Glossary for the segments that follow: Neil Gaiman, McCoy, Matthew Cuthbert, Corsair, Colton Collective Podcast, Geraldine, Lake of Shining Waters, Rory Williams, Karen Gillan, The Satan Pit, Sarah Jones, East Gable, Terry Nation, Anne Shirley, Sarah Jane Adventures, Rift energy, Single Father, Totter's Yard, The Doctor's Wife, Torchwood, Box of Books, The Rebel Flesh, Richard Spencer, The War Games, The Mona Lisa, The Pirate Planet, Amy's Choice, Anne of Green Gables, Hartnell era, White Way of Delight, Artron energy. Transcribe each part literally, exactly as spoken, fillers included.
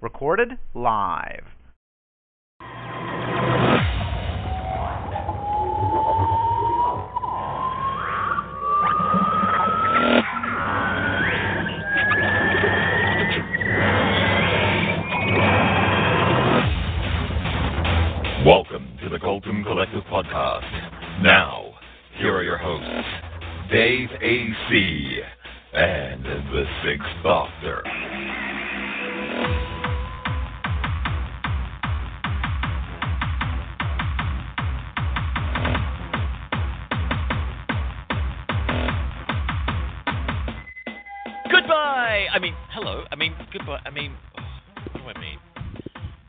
Recorded live. Welcome to the Colton Collective Podcast. Now, here are your hosts, Dave A C and the Sixth Doctor. I mean, hello, I mean, goodbye, I mean, what do I mean?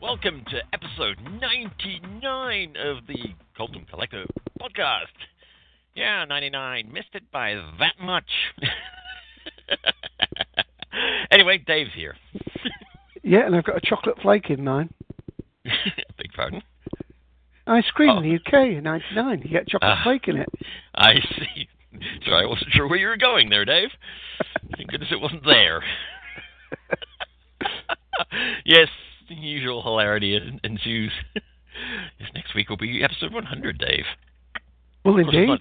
Welcome to episode ninety-nine of the Colton Collective Podcast. Yeah, ninety-nine, missed it by that much. Anyway, Dave's here. Yeah, and I've got a chocolate flake in mine. Big pardon? Ice cream oh. in the U K in ninety-nine, you get chocolate uh, flake in it. I see. Sorry, I wasn't sure where you were going there, Dave. Thank goodness it wasn't there. Yes, the usual hilarity ensues. Yes, next week will be episode one hundred, Dave. Well, indeed.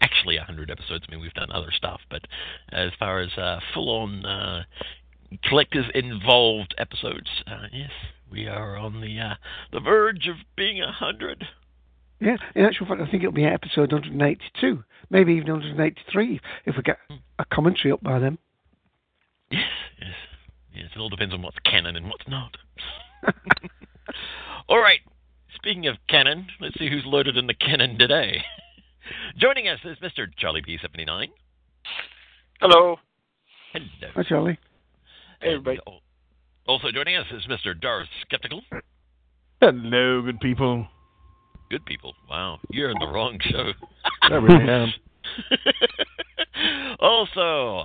Actually, one hundred episodes. I mean, we've done other stuff, but as far as uh, full-on uh, collectors-involved episodes, uh, yes, we are on the uh, the verge of being one hundred. Yeah, in actual fact, I think it'll be episode one hundred eighty-two, maybe even one hundred eighty-three, if we get a commentary up by then. Yes, yes. Yes, it all depends on what's canon and what's not. All right, speaking of canon, let's see who's loaded in the canon today. Joining us is Mister Charlie P seventy-nine. Hello. Hello. Hi, Charlie. Hey, everybody. And also joining us is Mister Darth Skeptical. Hello, good people. Good people. Wow. You're in the wrong show. I really am. Also,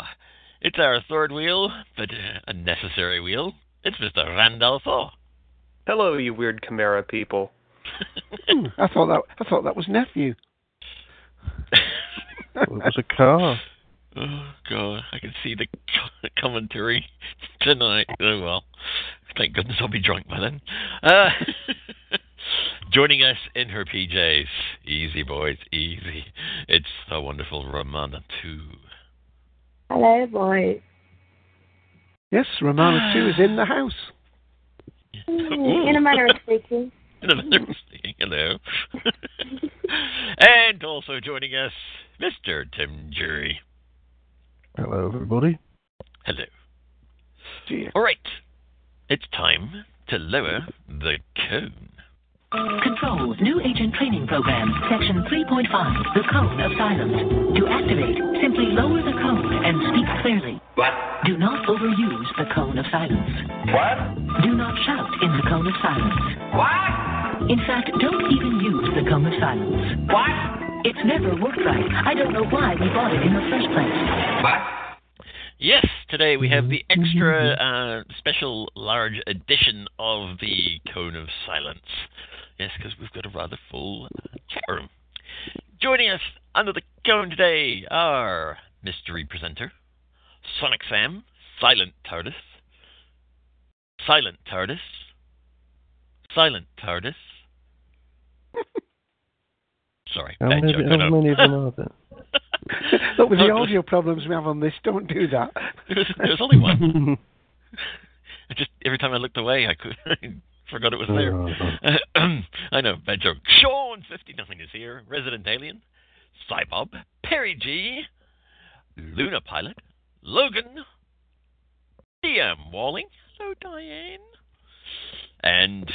it's our third wheel, but a necessary wheel. It's Mister Randolph Orr. Hello, you weird Chimera people. Ooh, I thought that I thought that was nephew. Well, it was a car. Oh, God. I can see the commentary tonight. Oh, well. Thank goodness I'll be drunk by then. Uh... Joining us in her P Js, easy boys, easy, it's the wonderful Romana two. Hello, boys. Yes, Romana two is in the house. Mm, in a manner of speaking. In a manner of speaking, hello. And also joining us, Mister Tim Jury. Hello, everybody. Hello. Dear. All right, it's time to lower the cone. Control, new agent training program, section three point five, the cone of silence. To activate, simply lower the cone and speak clearly. What? Do not overuse the cone of silence. What? Do not shout in the cone of silence. What? In fact, don't even use the cone of silence. What? It's never worked right. I don't know why we bought it in the first place. What? Yes, today we have the extra uh, special large edition of the Cone of Silence. Yes, because we've got a rather full uh, chat room. Joining us under the cone today are mystery presenter, Sonic Sam, Silent TARDIS, Silent TARDIS, Silent TARDIS. Sorry, how many, joke, how many of them are there? Look, with the audio problems we have on this, don't do that. There's only one. I just every time I looked away, I, could, I forgot it was there. Uh, I know, bad joke. Sean fifty-nine is here. Resident Alien, Cybob, Perry G, Luna Pilot, Logan, D M Walling, hello Diane, and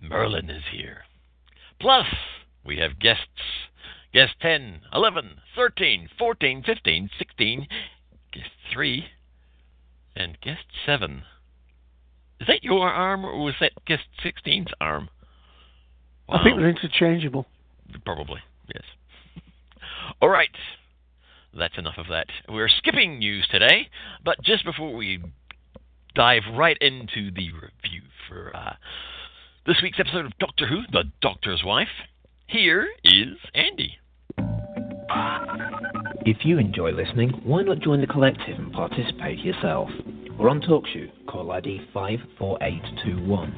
Merlin is here. Plus, we have guests. Guest ten, eleven, thirteen, fourteen, fifteen, sixteen, guest three, And guest seven. Is that your arm, or was that guest sixteen's arm? Wow. I think they're interchangeable. Probably, yes. All right. That's enough of that. We're skipping news today, but just before we dive right into the review for uh, this week's episode of Doctor Who, The Doctor's Wife, here is Andy. If you enjoy listening, why not join the collective and participate yourself? We're on TalkShoe, call I D five four eight two one.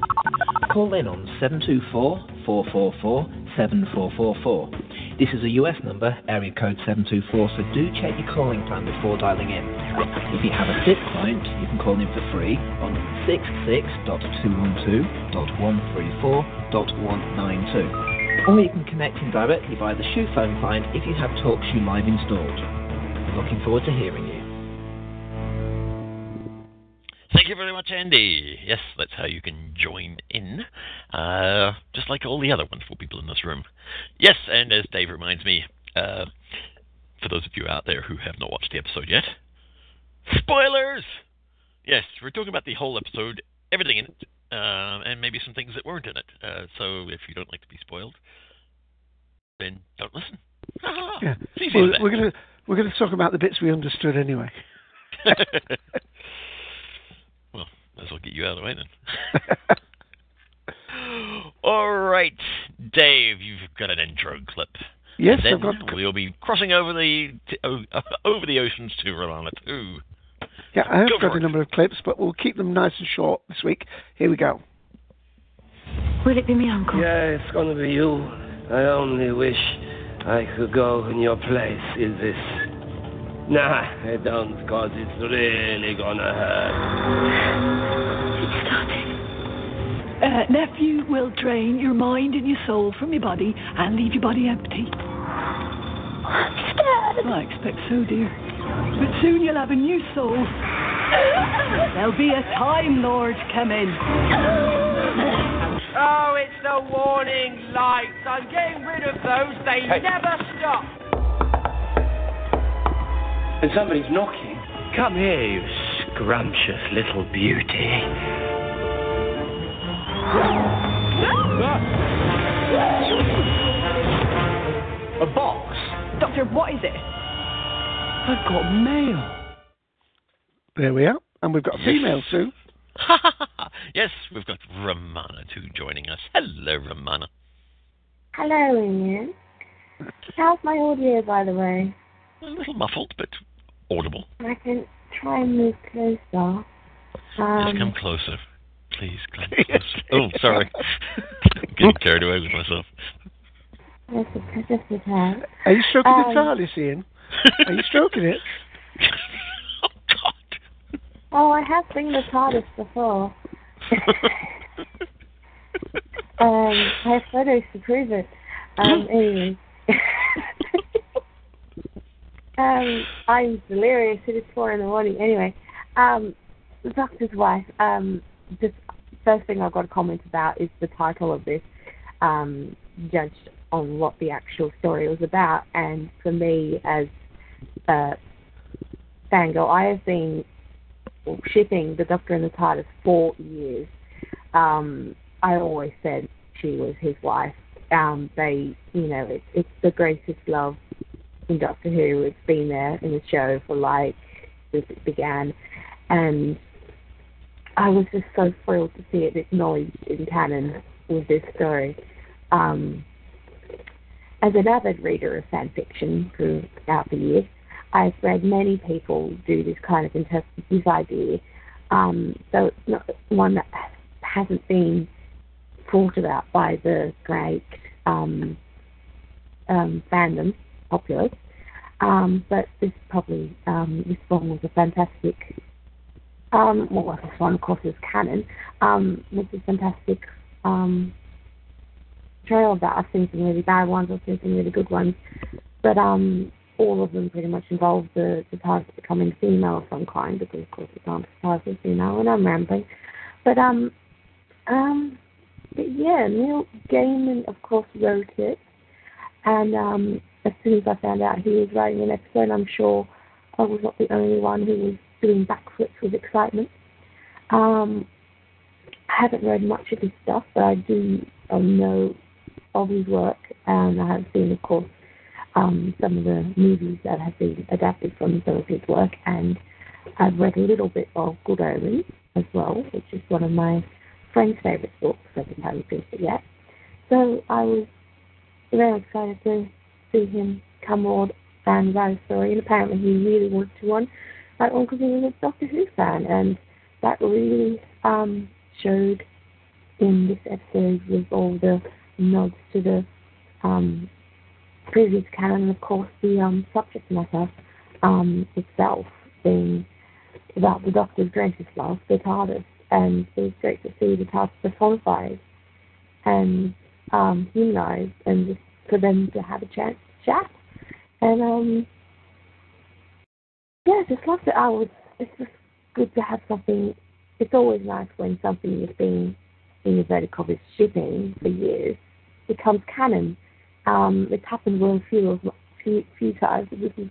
Call in on seven two four, four four four, seven four four four. This is a U S number, area code seven two four, so do check your calling plan before dialing in. If you have a S I P client, you can call in for free on six six dot two one two dot one three four dot one nine two. Or you can connect in directly via the Shoe phone client if you have TalkShoe Live installed. We're looking forward to hearing you. Thank you very much, Andy. Yes, that's how you can join in, uh, just like all the other wonderful people in this room. Yes, and as Dave reminds me, uh, for those of you out there who have not watched the episode yet, spoilers! Yes, we're talking about the whole episode, everything in it. Uh, and maybe some things that weren't in it. Uh, so if you don't like to be spoiled, then don't listen. Yeah. Well, we're going to we're going to talk about the bits we understood anyway. Well, might as well get you out of the way then. All right, Dave, you've got an intro clip. Yes, and then I've got. We'll be crossing over the t- over the oceans to Romana too. Yeah, I have go got a number of clips, but we'll keep them nice and short this week. Here we go. Will it be me, Uncle? Yeah, it's going to be you. I only wish I could go in your place in this. Nah, I don't, because it's really going to hurt. It's starting. Uh, nephew will drain your mind and your soul from your body and leave your body empty. I'm scared. I expect so, dear. But soon you'll have a new soul. There'll be a Time Lord come in. Oh, it's the warning lights. I'm getting rid of those. They hey. never stop. And somebody's knocking. Come here, you scrumptious little beauty. A box? Doctor, what is it? I've got mail. There we are. And we've got female too. Yes, we've got Romana too joining us. Hello, Romana. Hello, Ian. How's my audio, by the way? A little muffled, but audible. I can try and move closer. Um, Just come closer. Please come closer. Oh, sorry. I'm getting carried away with myself. Just pretend. Are you stroking um, the TARDIS, Ian? Are you stroking it? Oh, God. Oh, I have been the TARDIS before. um, I have photos to prove it. Um, anyway. um, I'm delirious. It is four in the morning. Anyway, um, The Doctor's Wife. Um, the first thing I've got to comment about is the title of this, um, judged on what the actual story was about. And for me, as Uh, fangirl, I have been shipping the Doctor and the TARDIS for years. Um, I always said she was his wife. Um, they, you know, it, it's the greatest love in Doctor Who. It's been there in the show for like since it began, and I was just so thrilled to see it acknowledged in canon with this story. Um, as an avid reader of fan fiction throughout the years, I've read many people do this kind of inter- this idea, um, so it's not one that hasn't been thought about by the great um, um, fandom populace. Um, but this probably um, this one was a fantastic. Um, well, this one, of course, is canon. Um, was a fantastic um, portrayal of that. I've seen some really bad ones. I've seen some really good ones, but um. all of them pretty much involve the, the TARDIS becoming female of some kind, because of course the TARDIS is female, and I'm rambling. But, um, um, but yeah, Neil Gaiman, of course, wrote it, and um, as soon as I found out he was writing an episode, I'm sure I was not the only one who was doing backflips with excitement. Um, I haven't read much of his stuff, but I do um, know of his work, and I have seen, of course, um, some of the movies that have been adapted from some of his work, and I've read a little bit of Good Omens as well, which is one of my friend's favourite books. I think I haven't finished it yet. So I was very excited to see him come on and write a story, and apparently he really wanted to one. My uncle was a Doctor Who fan, and that really um, showed in this episode with all the nods to the um, previous canon, and of course the um, subject matter um, itself being about the Doctor's greatest love, the TARDIS, and it was great to see the TARDIS personified and um, humanised, and just for them to have a chance to chat. And um, yeah, just loved it. I was, it's just good to have something. It's always nice when something has been, in inverted commas, shipping for years becomes canon. Um, it's happened well a few, of, few, few times, but this is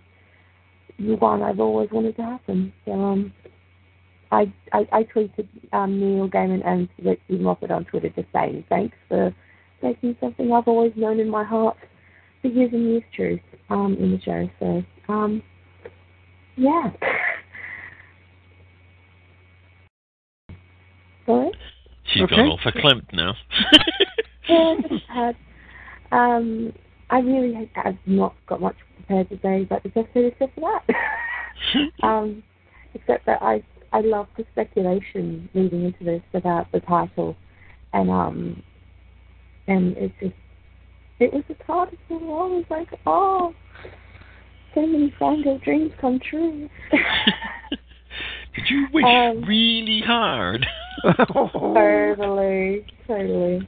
the one I've always wanted to happen. So um, I, I I tweeted um, Neil Gaiman and Stephen Moffat on Twitter just saying thanks for making something I've always known in my heart for years and years true um, in the show. So um, yeah. Sorry? She's okay. Gone off a clump now. Yeah, I um, I really I've not got much prepared to say about this episode except for that. um, except that I I love the speculation leading into this about the title, and um, and it's just it was the hardest thing. I was like, oh, so many fangirl dreams come true. Did you wish um, really hard? Totally, totally.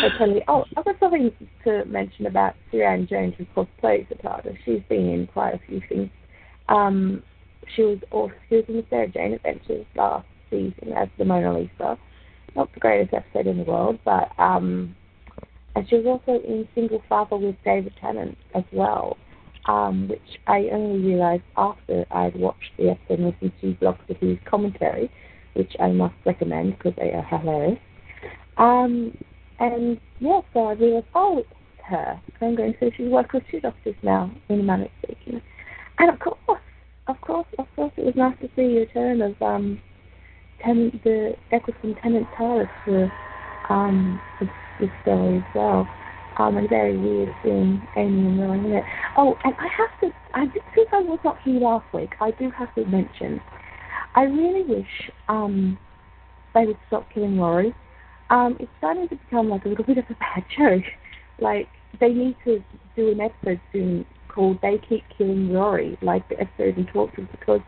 totally. Oh, I've got something to mention about Sarah Jones, who of course plays the TARDIS. She's been in quite a few things. Um, she was also she was in the Sarah Jane Adventures last season as the Mona Lisa. Not the greatest episode in the world, but um, and she was also in Single Father with David Tennant as well. Um, which I only realised after I'd watched the episode and listened to Doctor Who's commentary, which I must recommend because they are hilarious. Um, and yeah, so I realised, oh, it's her. I'm going to she's worked with two doctors now in a manner of speaking. And of course, of course, of course, it was nice to see the return of um, ten, the Eccleston Tennant TARDIS for um, this, this story as well. Um, and very weird seeing Amy and Rory in it. Oh, and I have to, I did think I was not here last week. I do have to mention, I really wish um, they would stop killing Rory. Um, it's starting to become like a little bit of a bad joke. Like, they need to do an episode soon called They Keep Killing Rory, like the episode in Torchwood, because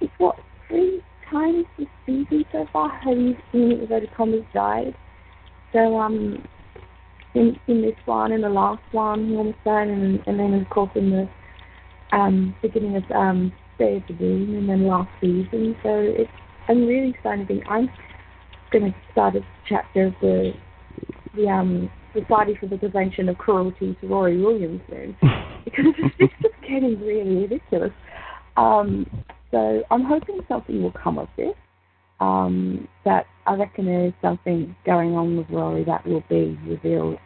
it's what, three times this season so far have you seen inverted commas died? So, um, In, in this one, in the last one, you understand, and, and then of course in the um, beginning of um, Day of the Doom, and then last season. So it's, I'm really starting to think I'm going to start a chapter of the the um, Society for the Prevention of Cruelty to Rory Williams soon, because it's just getting really ridiculous. Um, so I'm hoping something will come of this. Um, that I reckon there is something going on with Rory that will be revealed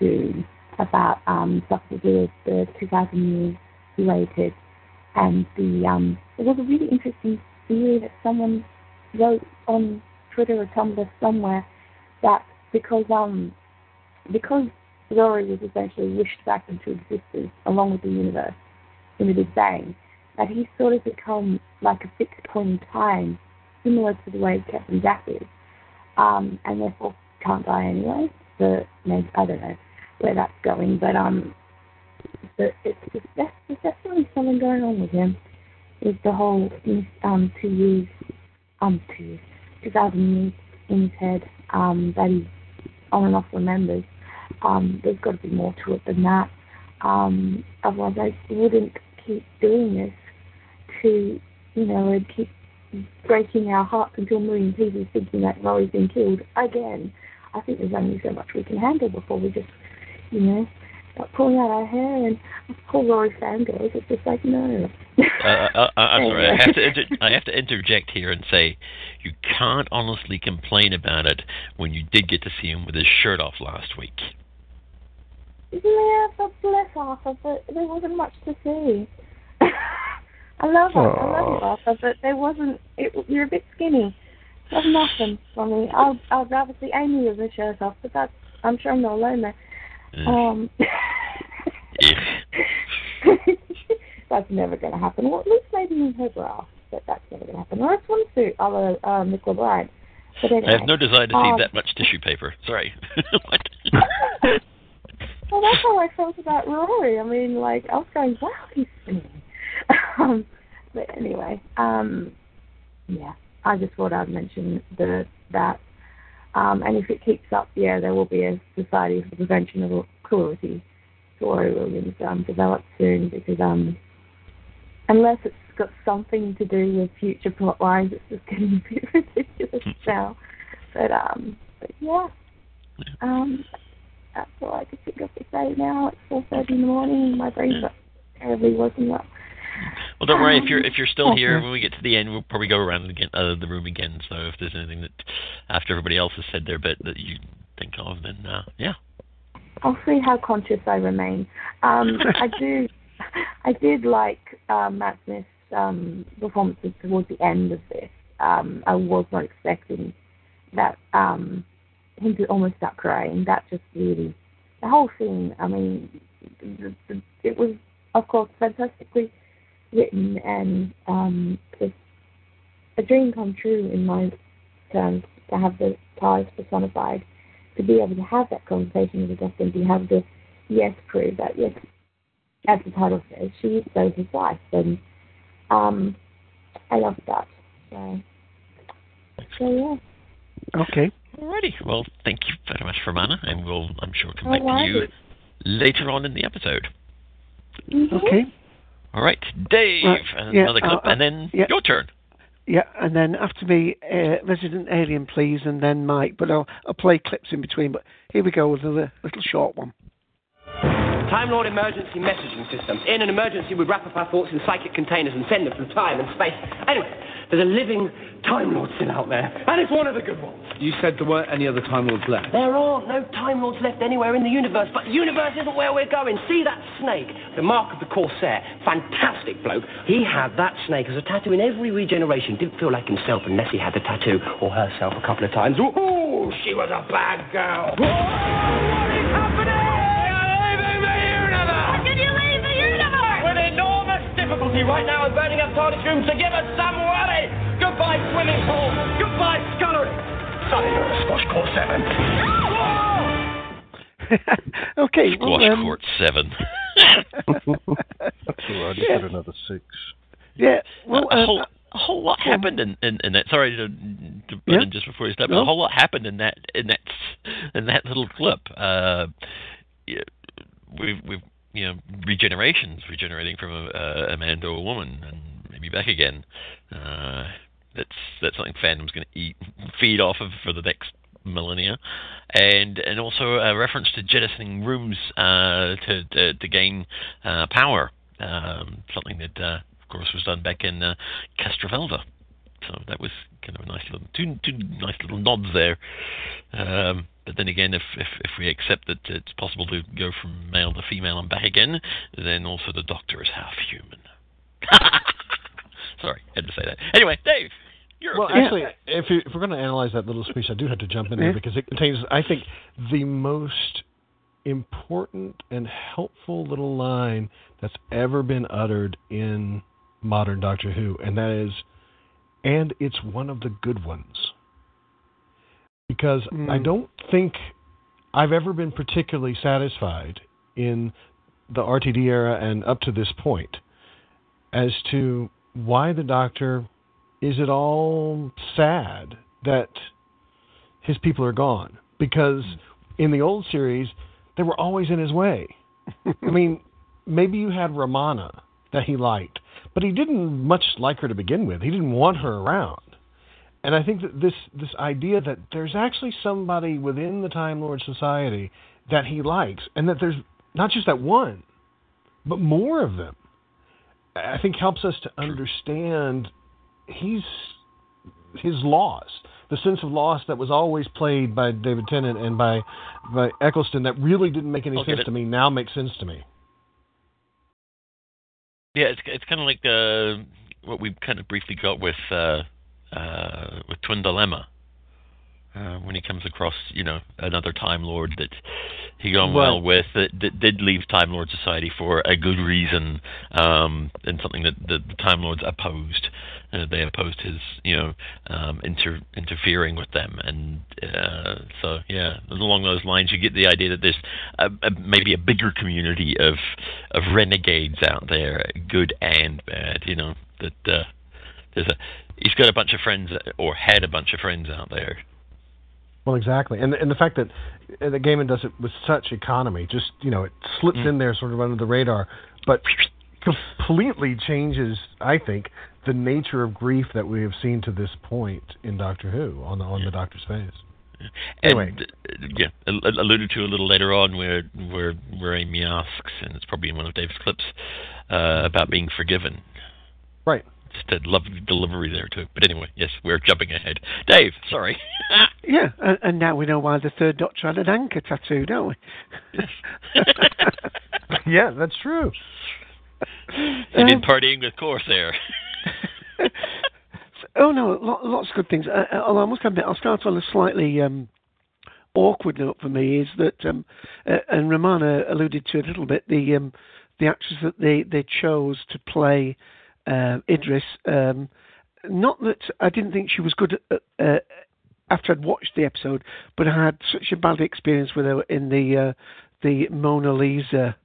soon about um, something to do with the two thousand years related, and the um, there was a really interesting theory that someone wrote on Twitter or Tumblr somewhere that because um because Rory was essentially wished back into existence along with the universe in the Big Bang, that he's sort of become like a fixed point in time, similar to the way Captain Jack is, um, and therefore can't die anyway. So maybe, I don't know where that's going, but um, so it's just, there's, there's definitely something going on with him. Is the whole um two years, um two years, two thousand years in his head um that he on and off remembers. Um, there's got to be more to it than that. Um, otherwise I wouldn't keep doing this to, you know, I'd keep breaking our hearts until a million people thinking that Rory's been killed again. I think there's only so much we can handle before we just, you know, start pulling out our hair and call Rory fangirls. It's just like, no. Uh, I, I, I'm sorry, I have, to inter- I have to interject here and say you can't honestly complain about it when you did get to see him with his shirt off last week. Yeah, but bless Arthur, but there wasn't much to see. I love it. I love you, Arthur, but there wasn't... It, you're a bit skinny. There's nothing for me. I'll, I'd rather see Amy with her shirt off, but that's, I'm sure I'm not alone there. Mm. Um, that's never going to happen. Well, at least maybe in her bra, but that's never going to happen. Or a swimsuit, other uh, Nick LeBride. But anyway, I have no desire to um, see that much tissue paper. Sorry. Well, that's how I felt about Rory. I mean, like, I was going, wow, he's skinny. Um, but anyway, um, yeah, I just thought I'd mention the, that. Um, and if it keeps up, yeah, there will be a Society for the Prevention of Cruelty to Rory Williams um, developed soon, because um, unless it's got something to do with future plot lines, it's just getting a bit ridiculous now. But, um, but yeah, um, that's all I can think of to say now. It's four thirty in the morning. My brain's not terribly waking up. Well, don't worry. If you're if you're still here, when we get to the end, we'll probably go around again, uh, the room again. So if there's anything that after everybody else has said their bit that you think of, then uh, yeah. I'll see how conscious I remain. Um, I do. I did like um, Matt Smith's um, performances towards the end of this. Um, I was not expecting that um, him to almost start crying. That just really the whole scene. I mean, the, the, it was of course fantastically written and um, just a dream come true in my terms to have the ties personified, to be able to have that conversation with the Doctor, to have the yes prove that yes, as the title says, she is so his wife, and um, I love that. So, so yeah. Okay. Alrighty. Well, thank you very much, Romana, and we'll I'm sure come back Alrighty. to you later on in the episode. Mm-hmm. Okay. All right, Dave, right, and yeah, another clip, uh, uh, and then yeah, your turn. Yeah, and then after me, uh, Resident Alien, please, and then Mike. But I'll, I'll play clips in between, but here we go with another little short one. Time Lord emergency messaging system. In an emergency, we wrap up our thoughts in psychic containers and send them through time and space. Anyway, there's a living Time Lord still out there, and it's one of the good ones. You said there weren't any other Time Lords left. There are no Time Lords left anywhere in the universe, but the universe isn't where we're going. See that snake? The mark of the Corsair. Fantastic bloke. He had that snake as a tattoo in every regeneration. Didn't feel like himself unless he had the tattoo, or herself a couple of times. Ooh, she was a bad girl. Whoa, what is happening? Right now, I'm burning up TARDIS room, so give us some worry! Goodbye, swimming pool! Goodbye, scullery! Sonny, you're a squash court seven. Whoa! Okay, squash well, um... court seven. That's all right, you had another six. Yeah, well... Uh, um, a, whole, a whole lot um, happened in, in, in that... Sorry to, to yeah? just before you start, but no? a whole lot happened in that in that, in that little clip. Uh, yeah, we've... we've You know, regenerations, regenerating from a, a man to a woman, and maybe back again. Uh, that's that's something fandom's going to eat, feed off of for the next millennia, and and also a reference to jettisoning rooms uh, to, to to gain uh, power. Um, something that, uh, of course, was done back in uh, Castrovelva. So that was kind of a nice little two two nice little nods there. Um, But then again, if, if if we accept that it's possible to go from male to female and back again, then also the Doctor is half human. Sorry, I had to say that. Anyway, Dave, you're well, up there. Actually, if, you, if we're going to analyze that little speech, I do have to jump in there because it contains, I think, the most important and helpful little line that's ever been uttered in modern Doctor Who, and that is, and it's one of the good ones. Because mm. I don't think I've ever been particularly satisfied in the R T D era and up to this point as to why the Doctor is at all sad that his people are gone. Because in the old series, they were always in his way. I mean, maybe you had Romana that he liked, but he didn't much like her to begin with. He didn't want her around. And I think that this, this idea that there's actually somebody within the Time Lord Society that he likes, and that there's not just that one, but more of them. I think helps us to understand he's his loss, the sense of loss that was always played by David Tennant and by, by Eccleston that really didn't make any I'll sense to me now makes sense to me. Yeah, it's it's kind of like the what we kind of briefly got with uh, uh, with Twin Dilemma uh, when he comes across, you know, another Time Lord that he got on well with that, that did leave Time Lord Society for a good reason um, and something that the, the Time Lords opposed. Uh, they opposed his, you know, um, inter- interfering with them, and uh, so yeah, along those lines, you get the idea that there's a, a, maybe a bigger community of of renegades out there, good and bad. You know that uh, there's a he's got a bunch of friends, or had a bunch of friends out there. Well, exactly, and and the fact that uh, that Gaiman does it with such economy, just you know, it slips mm. in there, sort of under the radar, but completely changes, I think, the nature of grief that we have seen to this point in Doctor Who on the, on yeah. the Doctor's face. Yeah. Anyway, and, yeah, alluded to a little later on, where where where Amy asks, and it's probably in one of Dave's clips, uh, about being forgiven. Right. Just a lovely delivery there too. But anyway, yes, we're jumping ahead. Dave, sorry. yeah, and, and now we know why the Third Doctor had an anchor tattoo, don't we? Yes. yeah, that's true. And been um, partying with Corsair. oh no, lo- lots of good things. Uh, although I must admit, I'll start on a slightly um, awkward note for me is that, um, uh, and Romana alluded to it a little bit, the um, the actress that they, they chose to play uh, Idris. Um, not that I didn't think she was good at, uh, after I'd watched the episode, but I had such a bad experience with her in the uh, the Mona Lisa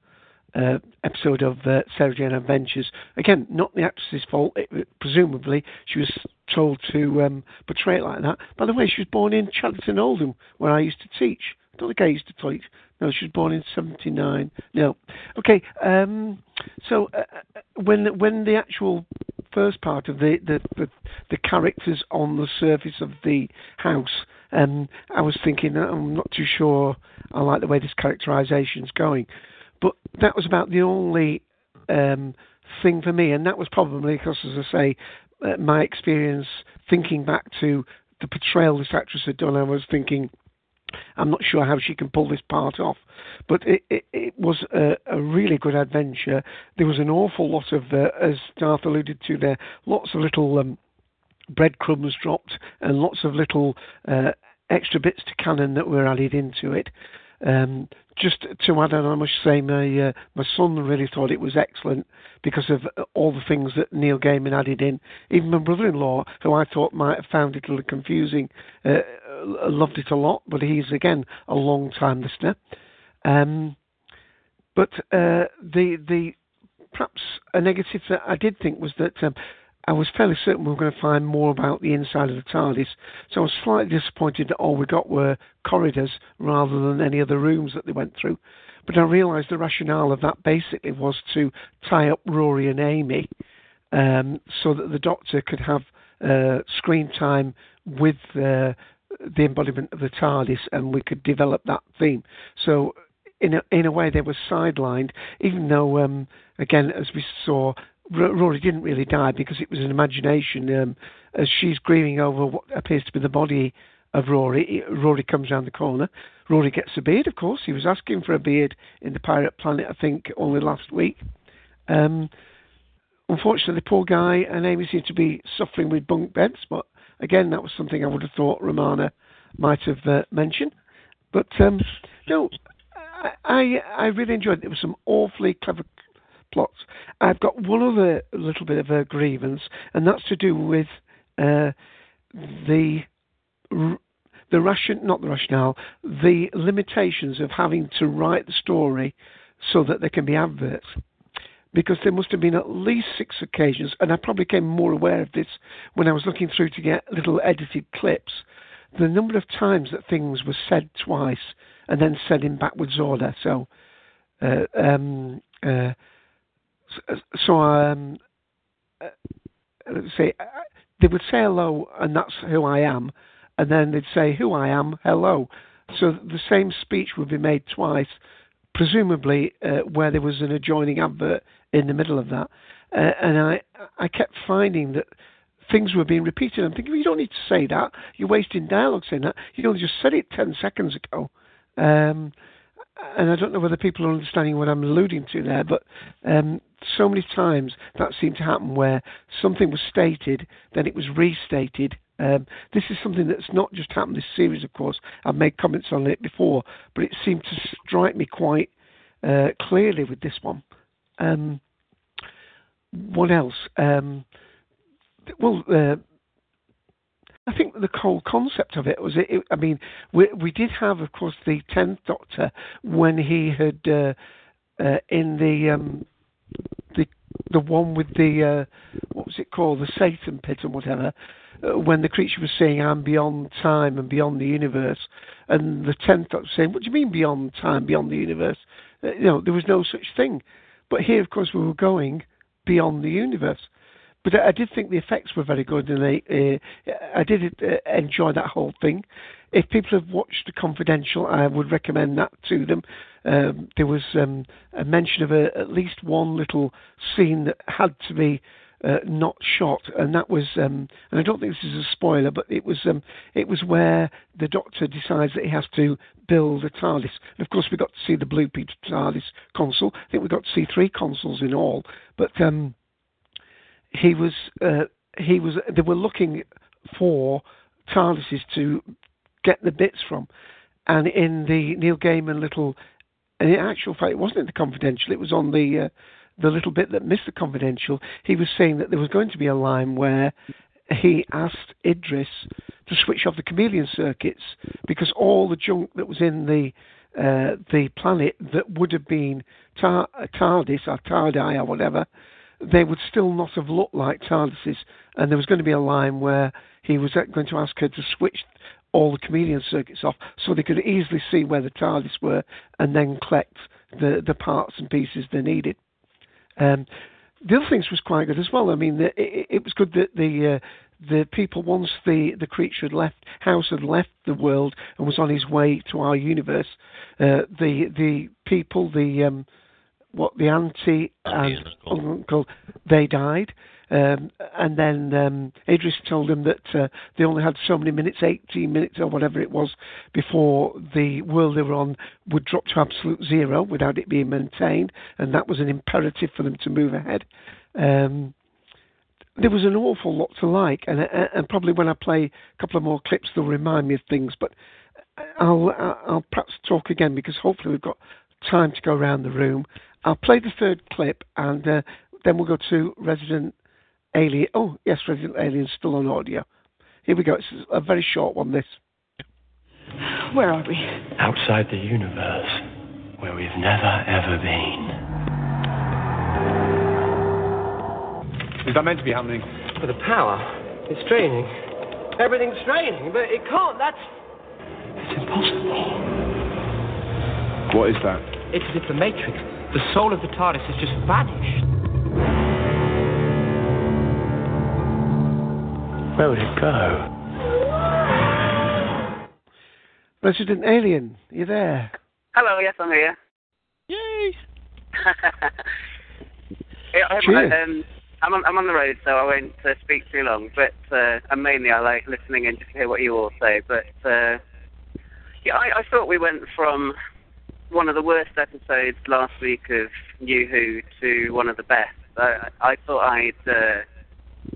Uh, episode of uh, Sarah Jane Adventures. Again, not the actress's fault. It, presumably, she was told to um, portray it like that. By the way, she was born in Chadderton Oldham, where I used to teach. I don't think I used to teach. No, she was born in seventy-nine. No. Okay, um, so uh, when when the actual first part of the, the, the, the characters on the surface of the house, um, I was thinking, I'm not too sure I like the way this characterization's going. But that was about the only um, thing for me, and that was probably because, as I say, uh, my experience thinking back to the portrayal this actress had done, I was thinking, I'm not sure how she can pull this part off. But it, it, it was a, a really good adventure. There was an awful lot of, uh, as Darth alluded to there, lots of little um, breadcrumbs dropped and lots of little uh, extra bits to canon that were added into it. Um, just to add on, I must say my uh, my son really thought it was excellent because of all the things that Neil Gaiman added in. Even my brother-in-law, who I thought might have found it a little confusing, uh, loved it a lot, but he's, again, a long-time listener. Um, but uh, the the perhaps a negative that I did think was that um, I was fairly certain we were going to find more about the inside of the TARDIS, so I was slightly disappointed that all we got were corridors rather than any other rooms that they went through. But I realised the rationale of that basically was to tie up Rory and Amy um, so that the Doctor could have uh, screen time with uh, the embodiment of the TARDIS, and we could develop that theme. So in a, in a way they were sidelined, even though, um, again, as we saw, Rory didn't really die because it was an imagination. Um, as she's grieving over what appears to be the body of Rory, Rory comes round the corner. Rory gets a beard, of course. He was asking for a beard in the Pirate Planet, I think, only last week. Um, unfortunately, the poor guy and Amy seem to be suffering with bunk beds, but again, that was something I would have thought Romana might have uh, mentioned. But um, no, I, I really enjoyed it. There were some awfully clever plots. I've got one other little bit of a grievance, and that's to do with uh, the the ration, not the rationale, the limitations of having to write the story so that there can be adverts. Because there must have been at least six occasions, and I probably became more aware of this when I was looking through to get little edited clips, the number of times that things were said twice and then said in backwards order. So, uh, um, uh, So, um, uh, let's say, uh, they would say hello, and that's who I am, and then they'd say who I am, hello. So the same speech would be made twice, presumably uh, where there was an adjoining advert in the middle of that. Uh, and I, I kept finding that things were being repeated. I'm thinking, you don't need to say that. You're wasting dialogue saying that. You only just said it ten seconds ago. Um, and I don't know whether people are understanding what I'm alluding to there, but um, so many times that seemed to happen where something was stated, then it was restated. Um, this is something that's not just happened this series, of course. I've made comments on it before, but it seemed to strike me quite uh, clearly with this one. Um, what else? Um, well, uh, I think the whole concept of it was, it, it, I mean, we, we did have, of course, the tenth Doctor when he had, uh, uh, in the, um, the the one with the, uh, what was it called, the Satan pit and whatever, uh, when the creature was saying, I'm beyond time and beyond the universe, and the tenth Doctor saying, what do you mean beyond time, beyond the universe? Uh, you know, there was no such thing. But here, of course, we were going beyond the universe. But I did think the effects were very good, and I, uh, I did uh, enjoy that whole thing. If people have watched The Confidential, I would recommend that to them. Um, there was um, a mention of a, at least one little scene that had to be uh, not shot, and that was, um, and I don't think this is a spoiler, but it was um, it was where the Doctor decides that he has to build a TARDIS. And of course, we got to see the Blue Peter TARDIS console. I think we got to see three consoles in all, but... Um, He was, uh, he was. They were looking for TARDISes to get the bits from, and in the Neil Gaiman little, and in actual fact, it wasn't in The Confidential. It was on the uh, the little bit that missed The Confidential. He was saying that there was going to be a line where he asked Idris to switch off the chameleon circuits because all the junk that was in the uh, the planet that would have been tar- TARDIS or Tardai or whatever, they would still not have looked like TARDISes, and there was going to be a line where he was going to ask her to switch all the chameleon circuits off so they could easily see where the TARDIS were and then collect the, the parts and pieces they needed. Um, the other things was quite good as well. I mean, the, it, it was good that the uh, the people, once the, the creature had left, House had left the world and was on his way to our universe, uh, the the people, the... Um, What the Auntie and Uncle. Uncle, they died. Um, and then um, Idris told them that uh, they only had so many minutes, eighteen minutes or whatever it was, before the world they were on would drop to absolute zero without it being maintained. And that was an imperative for them to move ahead. Um, there was an awful lot to like. And, and probably when I play a couple of more clips, they'll remind me of things. But I'll, I'll perhaps talk again because hopefully we've got time to go around the room. I'll play the third clip, and uh, then we'll go to Resident Alien. Oh, yes, Resident Alien's still on audio. Here we go. It's a very short one, this. Where are we? Outside the universe, where we've never, ever been. Is that meant to be happening? For the power, it's draining. Everything's draining, but it can't. That's... It's impossible. What is that? It's as if the Matrix, the soul of the TARDIS, has just vanished. Where would it go? Resident Alien, you there? Hello, yes, I'm here. Yay! I, I, um, I'm, on, I'm on the road, so I won't uh, speak too long, but uh, and mainly I like listening in just to hear what you all say, but uh, yeah, I, I thought we went from... one of the worst episodes last week of New Who to one of the best. I, I thought I'd, uh,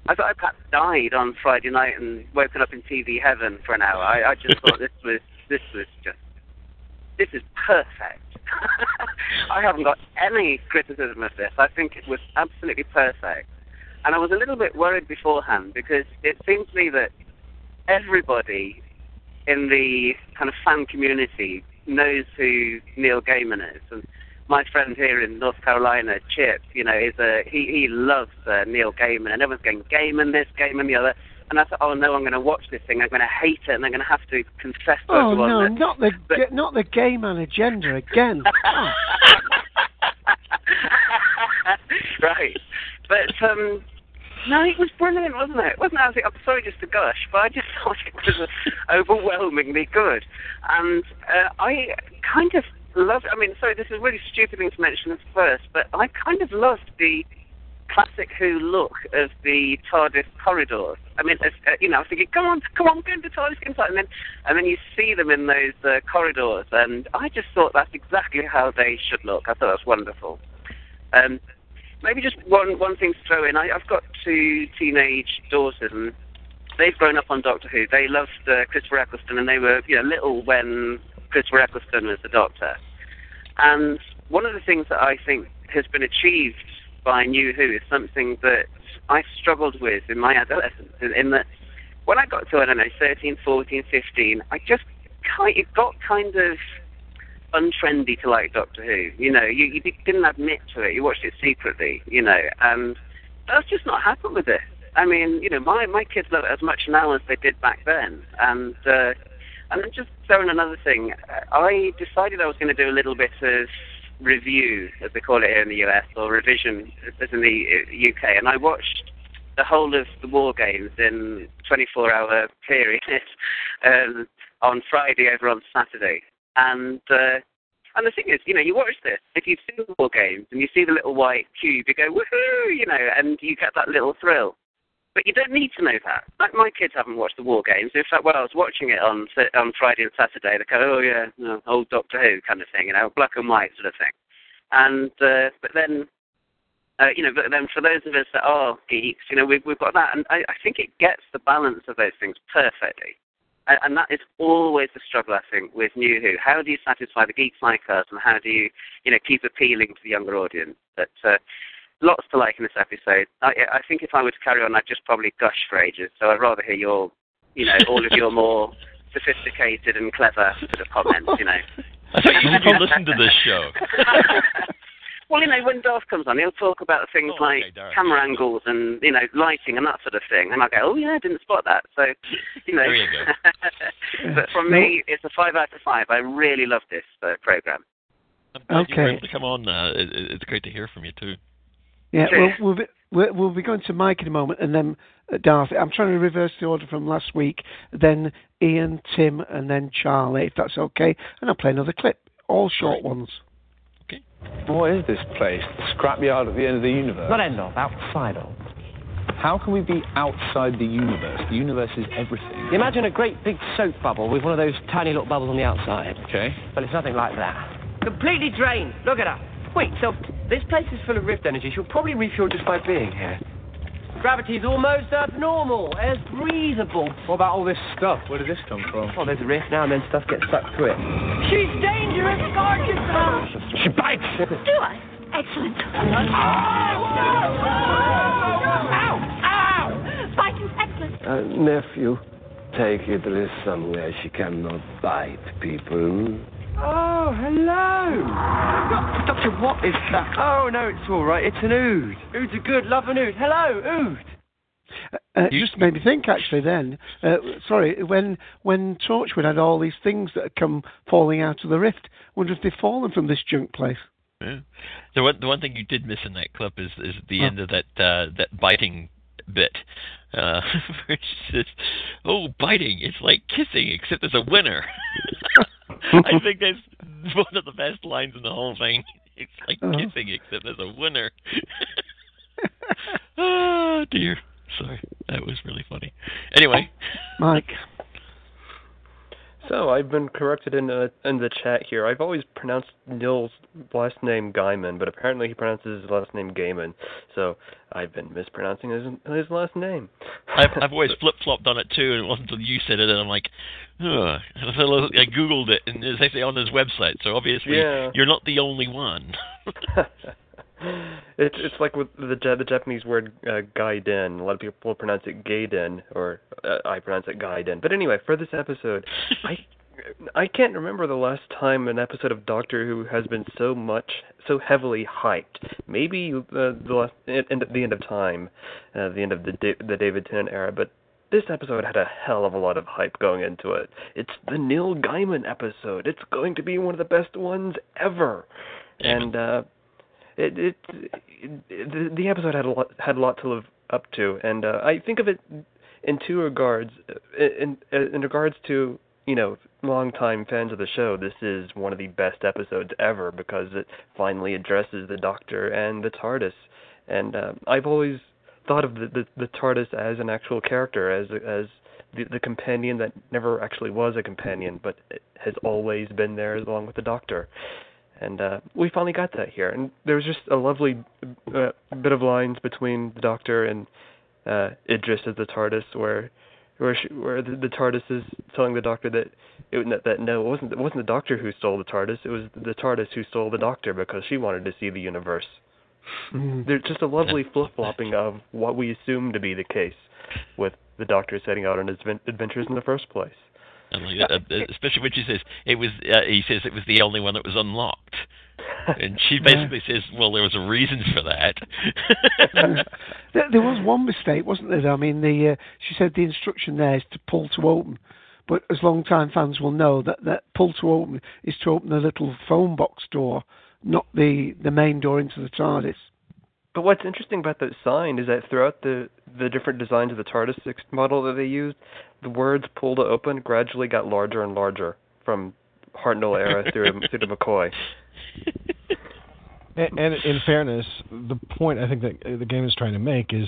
I thought I perhaps died on Friday night and woken up in T V heaven for an hour. I, I just thought this was, this was just, this is perfect. I haven't got any criticism of this. I think it was absolutely perfect. And I was a little bit worried beforehand because it seems to me that everybody in the kind of fan community knows who Neil Gaiman is, and my friend here in North Carolina, Chip, you know, is a he, he loves uh, Neil Gaiman, and everyone's going Gaiman this, Gaiman the other, and I thought, oh no, I'm going to watch this thing, I'm going to hate it, and I'm going to have to confess to oh, everyone. Oh no, that, not the but... ga- not the Gaiman agenda again. Oh. Right, but um, no, it was brilliant, wasn't it? Wasn't it? I'm sorry just to gush, but I just thought it was overwhelmingly good. And uh, I kind of loved, I mean, sorry, this is a really stupid thing to mention at first, but I kind of loved the classic Who look of the TARDIS corridors. I mean, uh, you know, I was thinking, come on, come on, go into TARDIS, go into TARDIS. And then, and then you see them in those uh, corridors, and I just thought that's exactly how they should look. I thought that's wonderful. Um, maybe just one one thing to throw in. I, I've got two teenage daughters, and they've grown up on Doctor Who. They loved uh, Christopher Eccleston, and they were, you know, little when Christopher Eccleston was the Doctor. And one of the things that I think has been achieved by New Who is something that I struggled with in my adolescence, in, in that when I got to, I don't know, thirteen, fourteen, fifteen, I just kind, it got kind of untrendy to like Doctor Who. You know, you, you didn't admit to it. You watched it secretly, you know, and that's just not happened with it. I mean, you know, my, my kids love it as much now as they did back then. And uh, and then just throwing another thing, I decided I was going to do a little bit of review, as they call it here in the U S, or revision, as in the U K. And I watched the whole of the War Games in twenty-four hour period um, on Friday over on Saturday. And uh, and the thing is, you know, you watch this, if you've seen the War Games and you see the little white cube, you go, woohoo, you know, and you get that little thrill. But you don't need to know that. Like, my kids haven't watched the War Games. In fact, when I was watching it on on Friday and Saturday, they go, oh, yeah, no, old Doctor Who kind of thing, you know, black and white sort of thing. And, uh, but then, uh, you know, but then for those of us that are geeks, you know, we've, we've got that. And I, I think it gets the balance of those things perfectly. And, and that is always the struggle, I think, with New Who. How do you satisfy the geeks like us, and how do you, you know, keep appealing to the younger audience? But, uh, lots to like in this episode. I, I think if I were to carry on, I'd just probably gush for ages. So I'd rather hear your, you know, all of your more sophisticated and clever sort of comments, you know. I think you don't listen to this show. Well, you know, when Darth comes on, he'll talk about things oh, like okay, camera angles and, you know, lighting and that sort of thing. And I go, oh, yeah, I didn't spot that. So, you know. There you go. But for me, it's a five out of five. I really love this uh, program. I'm glad okay. you were able to come on. Uh, it, it's great to hear from you, too. Yeah, we'll, we'll, be, we'll be going to Mike in a moment, and then Darth. I'm trying to reverse the order from last week, then Ian, Tim, and then Charlie, if that's okay. And I'll play another clip, all short ones. Okay. What is this place? The scrapyard at the end of the universe? Not end of, outside of. How can we be outside the universe? The universe is everything. Imagine a great big soap bubble with one of those tiny little bubbles on the outside. Okay. But it's nothing like that. Completely drained. Look at her. Wait, so this place is full of rift energy. She'll probably refuel just by being here. Gravity is almost abnormal. Air's breathable. What about all this stuff? Where did this come from? Oh, there's a rift now and then stuff gets sucked to it. She's dangerous, gorgeous. She bites. Do I? Excellent. Ow! Ow! Bite is excellent. Uh, nephew, take it there is somewhere she cannot bite people. Oh, hello! What? Doctor, what is that? Oh, no, it's all right. It's an Ood. Ood's a good, love an Ood. Hello, Ood! Uh, it just made me think, actually, then. Uh, sorry, when when Torchwood had all these things that had come falling out of the rift, I wonder if they'd fallen from this junk place. Yeah. The one, the one thing you did miss in that clip is, is the oh. end of that uh, that biting bit. Uh, which is, oh, biting. It's like kissing, except there's a winner. I think that's one of the best lines in the whole thing. It's like uh-huh. kissing, except there's a winner. Oh, dear. Sorry. That was really funny. Anyway. Mike. So, I've been corrected in, uh, in the chat here. I've always pronounced Neil's last name Gaiman, but apparently he pronounces his last name Gaiman, so I've been mispronouncing his, his last name. I've, I've always flip-flopped on it, too, and it wasn't until you said it, and I'm like, ugh. And so I Googled it, and it's actually on his website, so obviously yeah. you're not the only one. It's it's like with the the Japanese word uh, gaiden. A lot of people pronounce it gaiden, or uh, I pronounce it gaiden. But anyway, for this episode, I I can't remember the last time an episode of Doctor Who has been so much so heavily hyped. Maybe uh, the last end the end of time, uh, the end of the da- the David Tennant era, but. This episode had a hell of a lot of hype going into it. It's the Neil Gaiman episode. It's going to be one of the best ones ever. And uh, it, it, it the episode had a lot, had a lot to live up to. And uh, I think of it in two regards. In, in regards to, you know, long-time fans of the show, this is one of the best episodes ever because it finally addresses the Doctor and the TARDIS. And uh, I've always thought of the, the, the TARDIS as an actual character, as as the, the companion that never actually was a companion, but has always been there along with the Doctor. And uh, we finally got that here. And there was just a lovely uh, bit of lines between the Doctor and uh, Idris as the TARDIS, where where, she, where the, the TARDIS is telling the Doctor that it, that no, it wasn't it wasn't the Doctor who stole the TARDIS. It was the TARDIS who stole the Doctor because she wanted to see the universe. Mm-hmm. There's just a lovely flip-flopping of what we assume to be the case with the Doctor setting out on his adventures in the first place. Like that, especially when she says it was, uh, he says it was the only one that was unlocked, and she basically yeah. says, "Well, there was a reason for that." there, there was one mistake, wasn't there? I mean, the uh, she said the instruction there is to pull to open, but as long-time fans will know that that pull to open is to open the little phone box door, not the the main door into the TARDIS. But what's interesting about that sign is that throughout the, the different designs of the TARDIS model that they used, the words "pull to open" gradually got larger and larger from Hartnell era through, through to McCoy. And, and in fairness, the point I think that the game is trying to make is,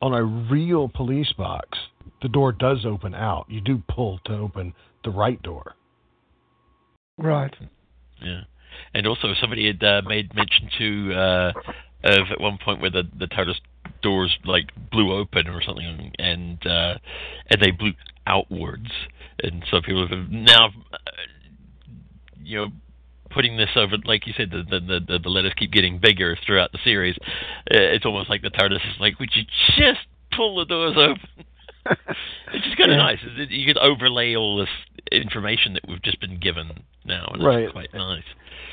on a real police box, the door does open out. You do pull to open the right door. Right. Yeah. And also, somebody had uh, made mention to... Uh, Of at one point where the, the TARDIS doors like blew open or something, and uh, and they blew outwards, and so people have now, you know, putting this over, like you said, the the the, the letters keep getting bigger throughout the series. It's almost like the TARDIS is like, would you just pull the doors open? It's just kind of yeah. nice. You could overlay all this information that we've just been given now, and right. it's quite nice.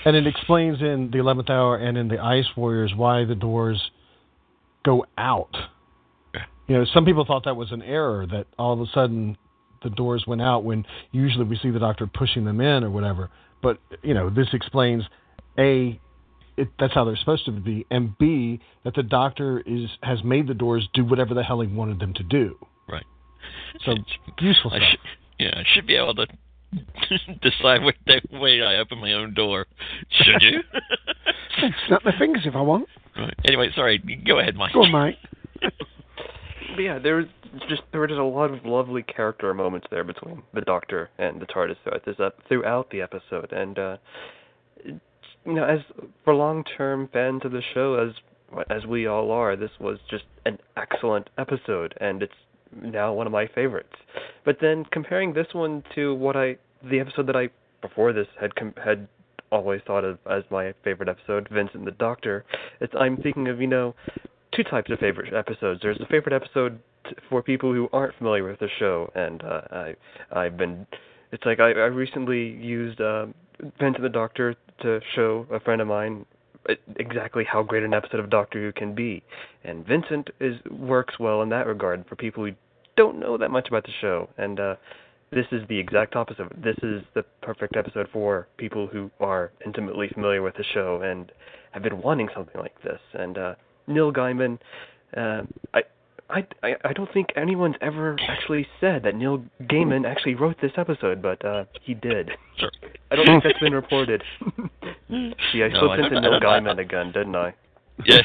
And it explains in The Eleventh Hour and in The Ice Warriors why the doors go out. Yeah. You know, some people thought that was an error, that all of a sudden the doors went out when usually we see the Doctor pushing them in or whatever. But, you know, this explains, A, it, that's how they're supposed to be, and B, that the Doctor is has made the doors do whatever the hell he wanted them to do. Right. So, it's useful stuff. I sh- yeah, I should be able to decide what way I open my own door. Should you? Snap my fingers if I want. Right. Anyway, sorry. Go ahead, Mike. Go on, Mike. But yeah, there was just there were just a lot of lovely character moments there between the Doctor and the TARDIS throughout this up throughout the episode, and uh, you know, as for long-term fans of the show, as as we all are, this was just an excellent episode, and it's now one of my favorites. But then comparing this one to what I the episode that I before this had com- had always thought of as my favorite episode, Vincent and the Doctor, it's I'm thinking of, you know, two types of favorite episodes. There's a favorite episode t- for people who aren't familiar with the show, and uh, I I've been it's like I, I recently used uh, Vincent the Doctor to show a friend of mine exactly how great an episode of Doctor Who can be, and Vincent is works well in that regard for people who don't know that much about the show, and uh, this is the exact opposite. This is the perfect episode for people who are intimately familiar with the show and have been wanting something like this. And uh, Neil Gaiman, uh, I, I, I don't think anyone's ever actually said that Neil Gaiman actually wrote this episode, but uh, he did. Sure. I don't think that's been reported. See, I no, slipped I into Neil Gaiman again, didn't I? Yes.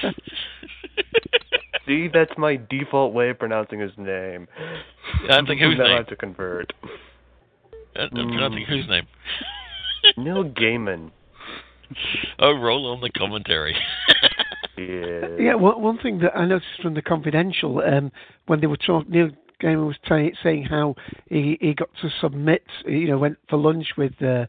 See, that's my default way of pronouncing his name. Yeah, I'm thinking whose name? I have to convert. I'm pronouncing mm. whose name? Neil Gaiman. Oh, roll on the commentary. yeah. Yeah. Well, one thing that I noticed from the Confidential, um, when they were talking, Neil Gaiman was t- saying how he, he got to submit, you know, went for lunch with uh,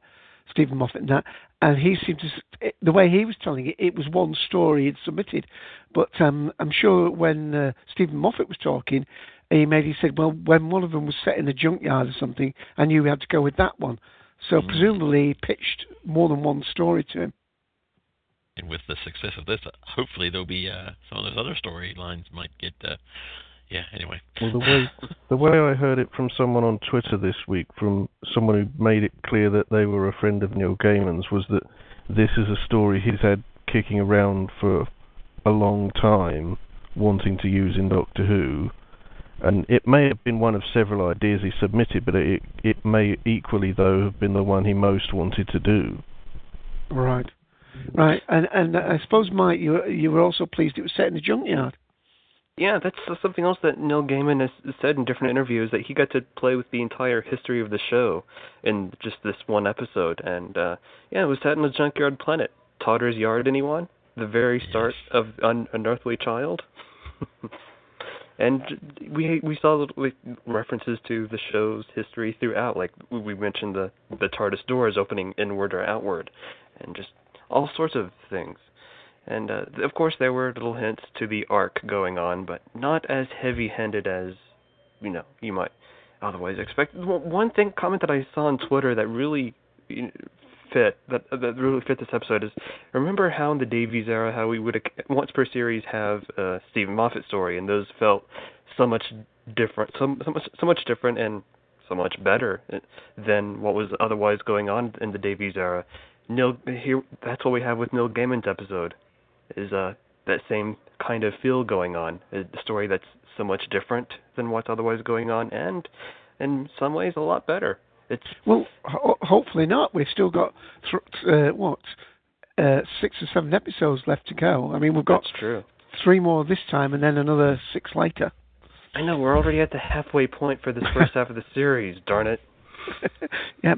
Stephen Moffat and that. And he seemed to, the way he was telling it, it was one story he'd submitted. But um, I'm sure when uh, Stephen Moffat was talking, he made he said, well, when one of them was set in a junkyard or something, I knew we had to go with that one. So mm. presumably he pitched more than one story to him. And with the success of this, hopefully there'll be uh, some of those other storylines might get. Uh, yeah. Anyway. Well, the way the way I heard it from someone on Twitter this week, from someone who made it clear that they were a friend of Neil Gaiman's, was that this is a story he's had kicking around for a long time, wanting to use in Doctor Who, and it may have been one of several ideas he submitted, but it it may equally though have been the one he most wanted to do. Right. Right, and and I suppose, Mike, you you were also pleased it was set in a junkyard. Yeah, that's something else that Neil Gaiman has said in different interviews, that he got to play with the entire history of the show in just this one episode. And uh, yeah, it was set in a junkyard planet. Totter's Yard, anyone? The very start of Un- Unearthly Child. And we we saw like, references to the show's history throughout. Like we mentioned, the the TARDIS doors opening inward or outward, and just all sorts of things. And uh, of course, there were little hints to the arc going on, but not as heavy-handed as you know you might otherwise expect. One thing comment that I saw on Twitter that really you know, fit that that really fit this episode is, remember how in the Davies era how we would once per series have a Stephen Moffat story, and those felt so much different so, so much so much different and so much better than what was otherwise going on in the Davies era. Neil here that's what we have with Neil Gaiman's episode, is uh that same kind of feel going on, a story that's so much different than what's otherwise going on, and in some ways a lot better. It's, well, ho- hopefully not. We've still got, th- uh, what, uh, six or seven episodes left to go. I mean, we've got that's true. three more this time and then another six later. I know, we're already at the halfway point for this first half of the series, darn it. Yeah.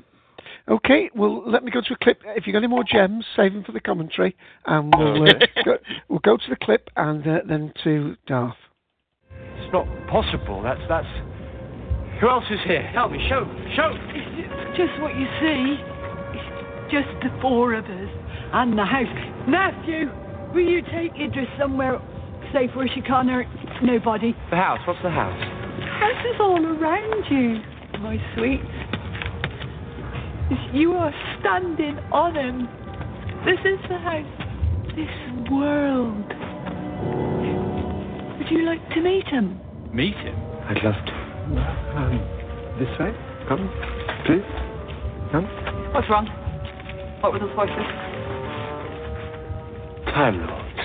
Okay, well, let me go to a clip. If you've got any more gems, save them for the commentary, and we'll, uh, go, we'll go to the clip and uh, then to Darth. It's not possible. That's... that's... Who else is here? Help me, show, show! It's just what you see. It's just the four of us and the house. Matthew, will you take Idris somewhere safe where she can't hurt nobody? The house, what's the house? The house is all around you, my sweet. You are standing on him. This is the house, this world. Would you like to meet him? Meet him? I'd love to. Um, this way? Come, please. Come. What's wrong? What were those voices? Time Lords.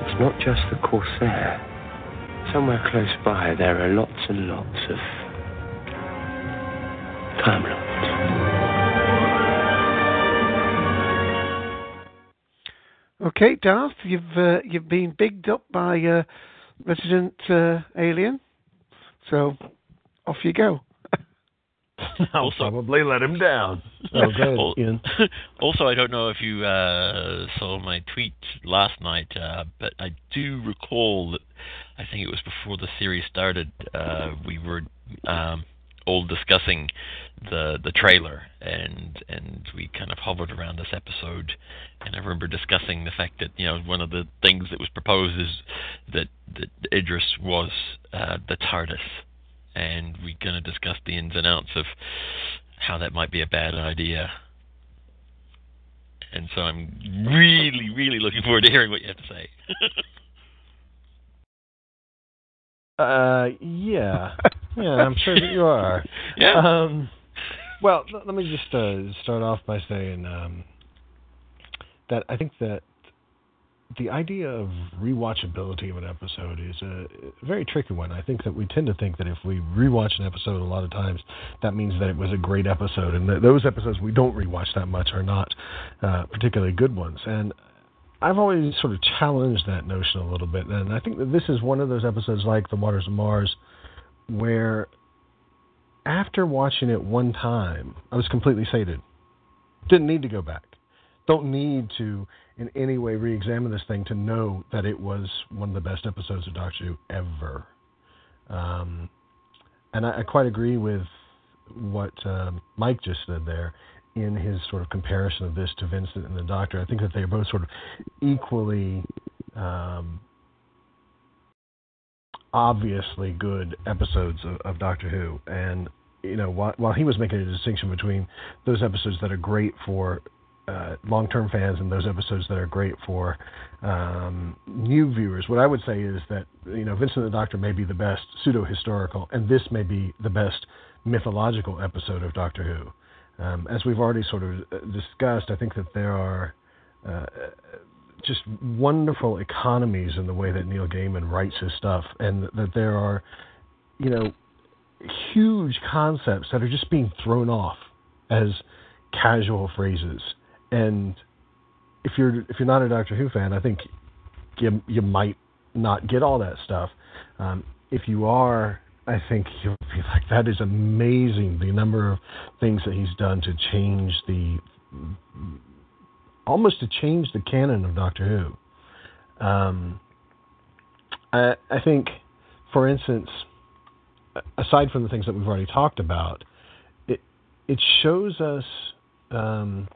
It's not just the Corsair. Somewhere close by, there are lots and lots of Time Lords. Okay, Darth, you've uh, you've been bigged up by uh, Resident uh, Alien. So, off you go. I'll probably let him down. Oh, go ahead, Ian. Also, I don't know if you uh, saw my tweet last night, uh, but I do recall that I think it was before the series started, uh, we were um, all discussing the the trailer, and and we kind of hovered around this episode, and I remember discussing the fact that, you know, one of the things that was proposed is that, that Idris was uh, the TARDIS, and we're going to discuss the ins and outs of how that might be a bad idea. And so I'm really, really looking forward to hearing what you have to say. Uh, yeah. Yeah, I'm sure that you are. Yeah. Um, well, let me just uh, start off by saying um, that I think that the idea of rewatchability of an episode is a very tricky one. I think that we tend to think that if we rewatch an episode a lot of times, that means that it was a great episode, and that those episodes we don't rewatch that much are not uh, particularly good ones. And I've always sort of challenged that notion a little bit, and I think that this is one of those episodes like The Waters of Mars where after watching it one time, I was completely sated. Didn't need to go back. Don't need to in any way re-examine this thing to know that it was one of the best episodes of Doctor Who ever. Um, and I, I quite agree with what um, Mike just said there, in his sort of comparison of this to Vincent and the Doctor. I think that they're both sort of equally um, obviously good episodes of, of Doctor Who. And, you know, while, while he was making a distinction between those episodes that are great for uh, long-term fans and those episodes that are great for um, new viewers, what I would say is that, you know, Vincent and the Doctor may be the best pseudo-historical, and this may be the best mythological episode of Doctor Who. Um, as we've already sort of discussed, I think that there are uh, just wonderful economies in the way that Neil Gaiman writes his stuff, and that there are, you know, huge concepts that are just being thrown off as casual phrases And if you're if you're not a Doctor Who fan, I think you you might not get all that stuff. Um, if you are, I think you'll be like, that is amazing, the number of things that he's done to change the almost to change the canon of Doctor Who. Um, I, I think, for instance, aside from the things that we've already talked about, it it shows us, um,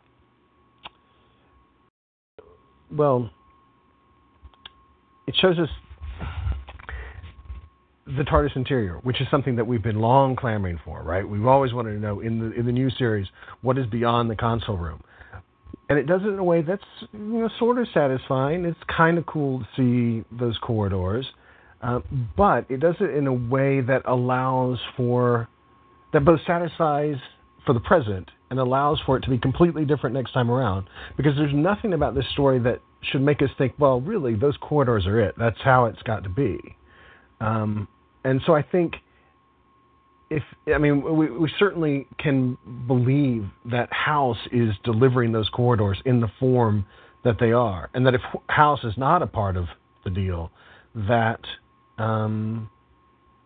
well, it shows us the TARDIS interior, which is something that we've been long clamoring for, right? We've always wanted to know in the in the new series what is beyond the console room, and it does it in a way that's you know, sort of satisfying. It's kind of cool to see those corridors. Uh, but it does it in a way that allows for, that both satisfies for the present and allows for it to be completely different next time around, because there's nothing about this story that should make us think, well, really, those corridors are it. That's how it's got to be. Um, and so I think if, I mean, we, we certainly can believe that House is delivering those corridors in the form that they are, and that if House is not a part of the deal, that Um,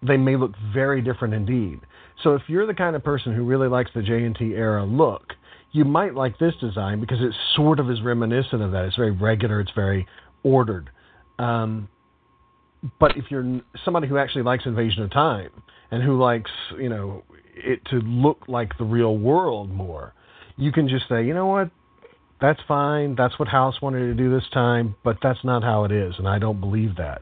they may look very different indeed. So if you're the kind of person who really likes the J N T era look, you might like this design because it sort of is reminiscent of that. It's very regular. It's very ordered. Um, but if you're somebody who actually likes Invasion of Time and who likes, you know, it to look like the real world more, you can just say, you know what, that's fine. That's what House wanted to do this time, but that's not how it is, and I don't believe that.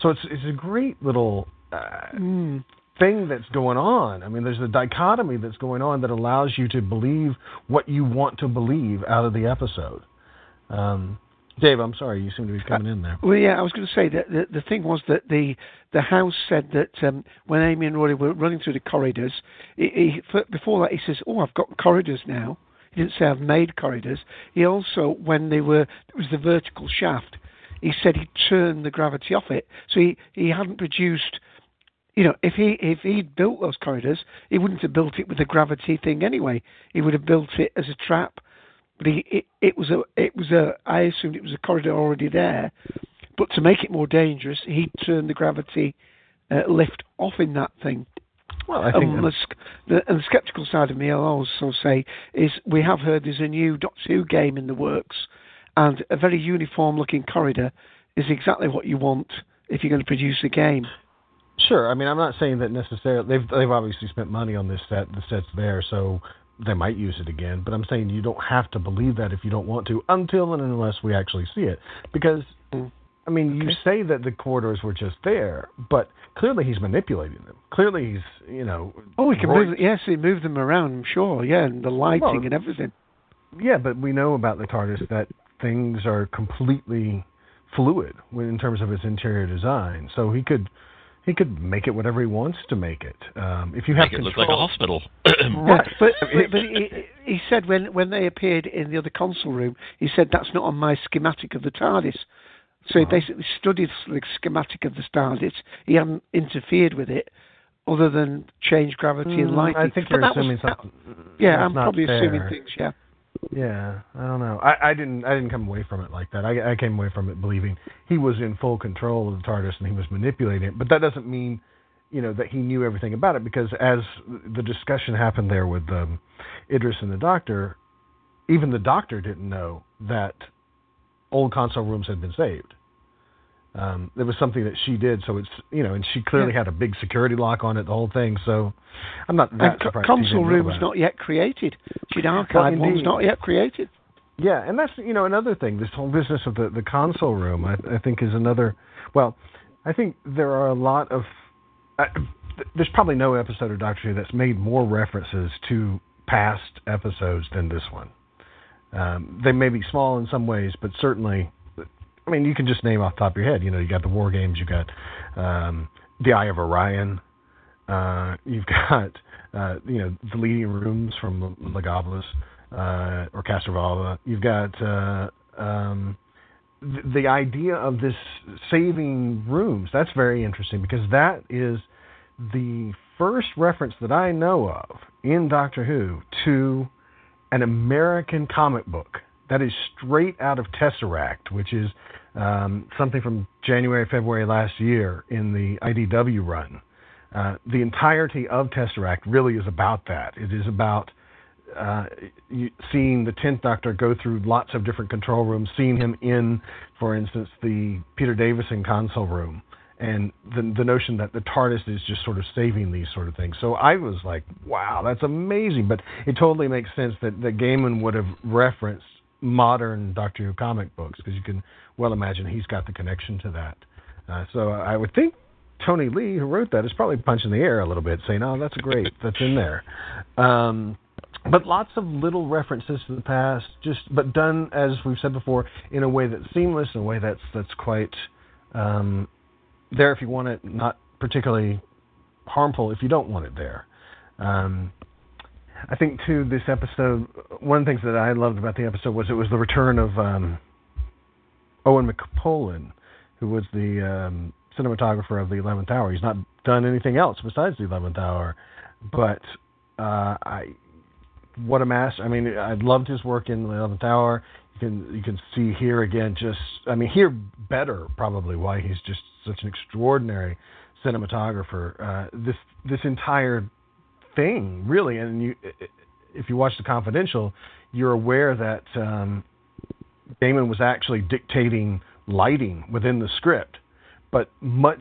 So it's it's a great little uh, mm. thing that's going on. I mean, there's a dichotomy that's going on that allows you to believe what you want to believe out of the episode. Um, Dave, I'm sorry, you seem to be coming in there. Well, yeah, I was going to say that the, the thing was that the the House said that um, when Amy and Rory were running through the corridors, he, he, before that he says, "Oh, I've got corridors now." He didn't say I've made corridors. He also, when they were, it was the vertical shaft. He said he turned the gravity off it, so he, he hadn't produced, you know, if he if he'd built those corridors, he wouldn't have built it with the gravity thing anyway. He would have built it as a trap. But he, it it was a it was a I assumed it was a corridor already there, but to make it more dangerous, he turned the gravity uh, lift off in that thing. Well, I think um, the, the, and the sceptical side of me, I'll also say, is we have heard there's a new Doctor Who game in the works. And a very uniform-looking corridor is exactly what you want if you're going to produce a game. Sure. I mean, I'm not saying that necessarily. They've they've obviously spent money on this set. The set's there, so they might use it again. But I'm saying you don't have to believe that if you don't want to, until and unless we actually see it. Because, I mean, okay. You say that the corridors were just there, but clearly he's manipulating them. Clearly he's, you know... Oh, he can Roy- move... Yes, he moved them around, I'm sure. Yeah, and the lighting well, and everything. Yeah, but we know about the TARDIS that things are completely fluid in terms of its interior design, so he could he could make it whatever he wants to make it. Um, if you have to, it looks like a hospital, right? But, but he, he said when when they appeared in the other console room, he said that's not on my schematic of the TARDIS. So uh-huh. He basically studied the schematic of the TARDIS. He hadn't interfered with it, other than change gravity mm, and lighting. I think but you're assuming was, something. That, yeah, I'm probably assuming fair. things. Yeah. Yeah, I don't know. I, I didn't. I didn't come away from it like that. I, I came away from it believing he was in full control of the TARDIS and he was manipulating it. But that doesn't mean, you know, that he knew everything about it. Because as the discussion happened there with um, Idris and the Doctor, even the Doctor didn't know that old console rooms had been saved. Um, it was something that she did. So it's you know, and she clearly yeah. had a big security lock on it, the whole thing. So I'm not that and surprised. Console room's not yet created. She'd archive one's not yet created. Yeah, and that's you know another thing. This whole business of the, the console room, I, I think, is another. Well, I think there are a lot of. I, there's probably no episode of Doctor Who that's made more references to past episodes than this one. Um, they may be small in some ways, but certainly. I mean, you can just name off the top of your head. You know, you got the War Games, you got um, The Eye of Orion, uh, you've got, uh, you know, the leading rooms from Legopolis uh, or Castrovalva. You've got uh, um, th- the idea of this saving rooms. That's very interesting because that is the first reference that I know of in Doctor Who to an American comic book That is straight out of Tesseract, which is um, something from January, February last year in the I D W run. Uh, the entirety of Tesseract really is about that. It is about uh, seeing the tenth Doctor go through lots of different control rooms, seeing him in, for instance, the Peter Davison console room, and the, the notion that the TARDIS is just sort of saving these sort of things. So I was like, wow, that's amazing. But it totally makes sense that, that Gaiman would have referenced modern Doctor Who comic books, because you can well imagine he's got the connection to that. Uh, so I would think Tony Lee, who wrote that, is probably punching the air a little bit, saying, oh, that's great, that's in there. Um, but lots of little references to the past, just but done, as we've said before, in a way that's seamless, in a way that's, that's quite... Um, there if you want it, not particularly harmful if you don't want it there. Um, I think, too, this episode, one of the things that I loved about the episode was it was the return of um, Owen McPolin, who was the um, cinematographer of The Eleventh Hour. He's not done anything else besides The Eleventh Hour, but uh, I what a master. I mean, I loved his work in The Eleventh Hour. You can, you can see here again just, I mean, here better probably why he's just such an extraordinary cinematographer. Uh, this this entire thing, really, and you, if you watch The Confidential, you're aware that um, Gaiman was actually dictating lighting within the script, but much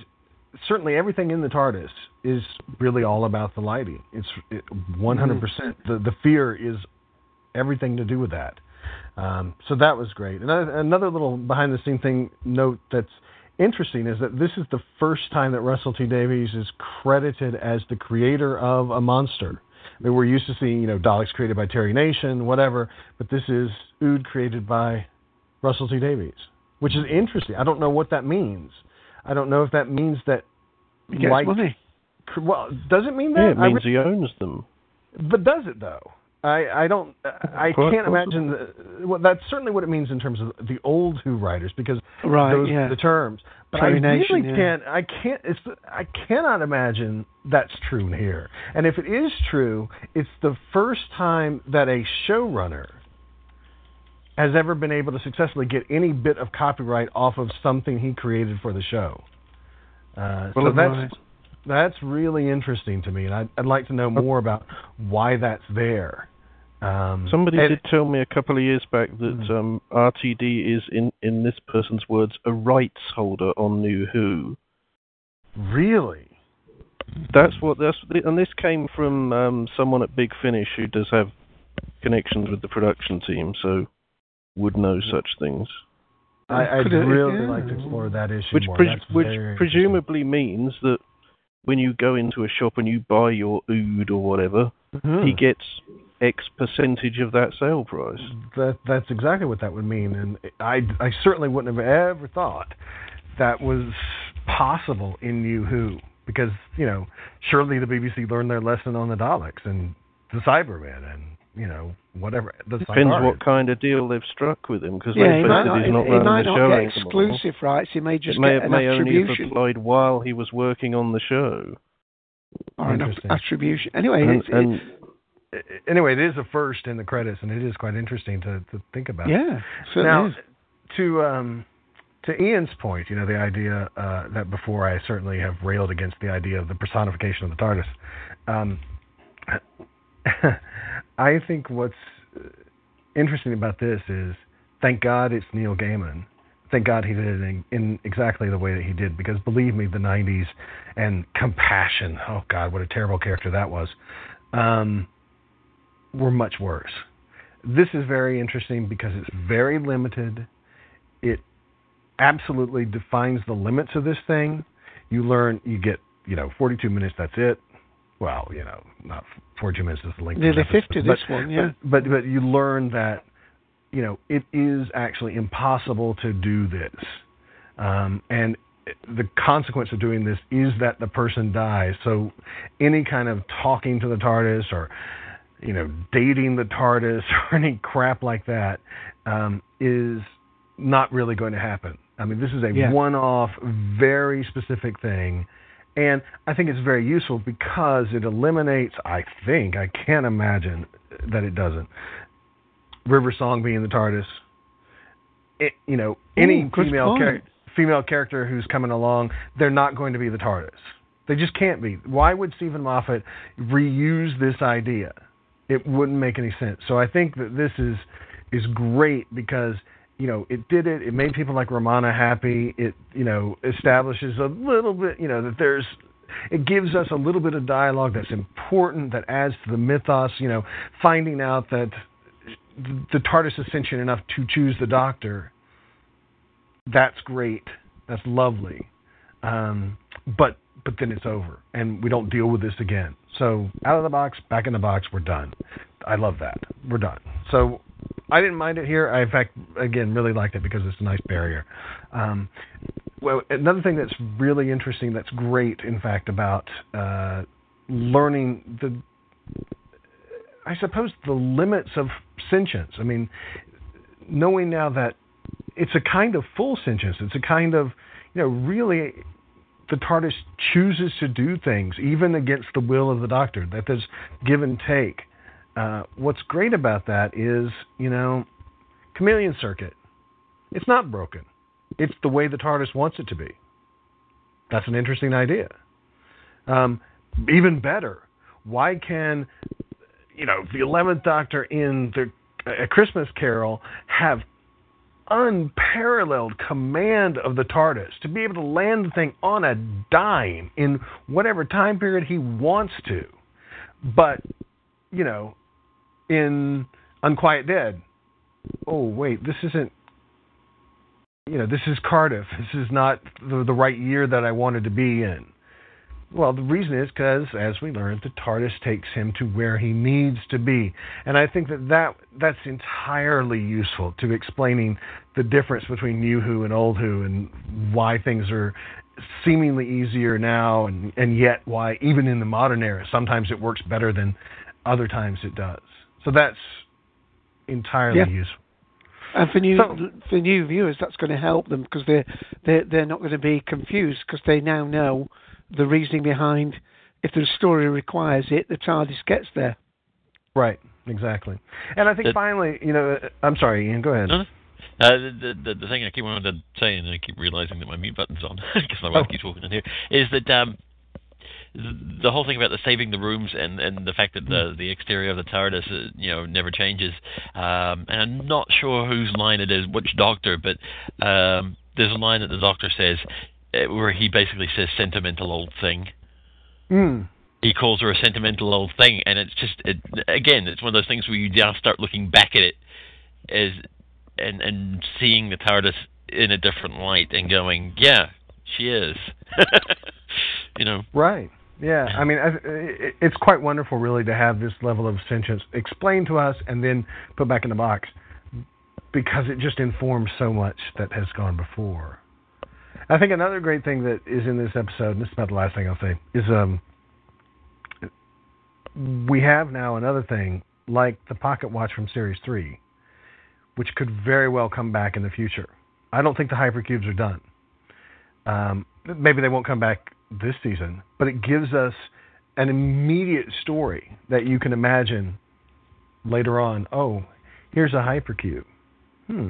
certainly everything in the TARDIS is really all about the lighting. It's it, one hundred percent. The, the fear is everything to do with that. Um, so that was great. Another, another little behind-the-scenes thing note that's interesting is that this is the first time that Russell T Davies is credited as the creator of a monster. I mean, we're used to seeing, you know, Daleks created by Terry Nation, whatever, but this is Ood created by Russell T Davies, which is interesting. I don't know what that means. I don't know if that means that. He like, well, does it mean that? Yeah, it means I re- he owns them. But does it though? I, I don't. I can't imagine. The, well, that's certainly what it means in terms of the old Who writers, because right, those yeah. are the terms. But Terry I Nation, really yeah. can't. I can't. It's. I cannot imagine that's true here. And if it is true, it's the first time that a showrunner has ever been able to successfully get any bit of copyright off of something he created for the show. Uh, well, so that's. Right. That's really interesting to me, and I'd, I'd like to know more about why that's there. Um, Somebody and, did tell me a couple of years back that um, R T D is, in, in this person's words, a rights holder on New Who. Really? That's what that's, and this came from um, someone at Big Finish who does have connections with the production team, so would know such things. I, I'd really yeah. like to explore that issue which more. Pre- which presumably means that when you go into a shop and you buy your Ood or whatever, mm-hmm. he gets X percentage of that sale price. That, that's exactly what that would mean, and I, I certainly wouldn't have ever thought that was possible in New Who, because, you know, surely the B B C learned their lesson on the Daleks and the Cybermen and, you know, whatever. The Depends Cybermen. What kind of deal they've struck with him, because yeah, they said that he's not running the show anymore. He might not get exclusive rights, he may just it may, get an may attribution. It may only have applied while he was working on the show. Or an attribution. Anyway, and, it's, and, it's, anyway, it is a first in the credits, and it is quite interesting to, to think about. Yeah, now, to um, to Ian's point, you know, the idea uh, that before I certainly have railed against the idea of the personification of the TARDIS. Um, I think what's interesting about this is, thank God it's Neil Gaiman. Thank God he did it in, in exactly the way that he did, because believe me, the nineties and Compassion, oh God, what a terrible character that was, um, were much worse. This is very interesting because it's very limited. It absolutely defines the limits of this thing. You learn, you get, you know, forty-two minutes, that's it. Well, you know, not forty-two minutes is the length. Nearly fifty, this one, yeah. But, but but you learn that, you know, it is actually impossible to do this, um, and the consequence of doing this is that the person dies. So, any kind of talking to the TARDIS or, you know, dating the TARDIS or any crap like that um, is not really going to happen. I mean, this is a yeah. one-off, very specific thing. And I think it's very useful because it eliminates, I think, I can't imagine that it doesn't, River Song being the TARDIS. It, you know, any Ooh, female char- female character who's coming along, they're not going to be the TARDIS. They just can't be. Why would Stephen Moffat reuse this idea? It wouldn't make any sense. So I think that this is is great because, you know, it did it. It made people like Romana happy. It, you know, establishes a little bit, you know, that there's, it gives us a little bit of dialogue that's important, that adds to the mythos, you know, finding out that the TARDIS is sentient enough to choose the Doctor. That's great. That's lovely. Um, but But then it's over, and we don't deal with this again. So out of the box, back in the box, we're done. I love that. We're done. So I didn't mind it here. I, in fact, again, really liked it because it's a nice barrier. Um, well, another thing that's really interesting, that's great, in fact, about uh, learning the, I suppose, the limits of sentience. I mean, knowing now that it's a kind of full sentience. It's a kind of, you know, really... the TARDIS chooses to do things, even against the will of the Doctor, that there's give and take. Uh, what's great about that is, you know, chameleon circuit. It's not broken. It's the way the TARDIS wants it to be. That's an interesting idea. Um, even better, why can, you know, the eleventh Doctor in the, A Christmas Carol have unparalleled command of the TARDIS to be able to land the thing on a dime in whatever time period he wants to. But, you know, in Unquiet Dead, oh, wait, this isn't, you know, this is Cardiff. This is not the, the right year that I wanted to be in. Well, the reason is because, as we learned, the TARDIS takes him to where he needs to be. And I think that, that that's entirely useful to explaining the difference between New Who and Old Who and why things are seemingly easier now and, and yet why, even in the modern era, sometimes it works better than other times it does. So that's entirely yeah. useful. And for new so, for new viewers, that's going to help them because they're, they're, they're not going to be confused because they now know the reasoning behind, if the story requires it, the TARDIS gets there. Right, exactly. And I think the, finally, you know, I'm sorry, Ian, go ahead. No, no. Uh, the, the, the thing I keep wanting to say, and I keep realising that my mute button's on, because my wife oh. keeps walking in here, is that um, the, the whole thing about the saving the rooms and, and the fact that the, the exterior of the TARDIS, uh, you know, never changes, um, and I'm not sure whose line it is, which Doctor, but um, there's a line that the Doctor says, where he basically says sentimental old thing. Mm. He calls her a sentimental old thing, and it's just, it, again, it's one of those things where you now start looking back at it as and, and seeing the TARDIS in a different light and going, yeah, she is. You know? Right. Yeah. I mean, it's quite wonderful, really, to have this level of sentience explained to us and then put back in the box because it just informs so much that has gone before. I think another great thing that is in this episode, and this is about the last thing I'll say, is um, we have now another thing, like the pocket watch from Series three, which could very well come back in the future. I don't think the Hypercubes are done. Um, maybe they won't come back this season, but it gives us an immediate story that you can imagine later on. Oh, here's a Hypercube. Hmm.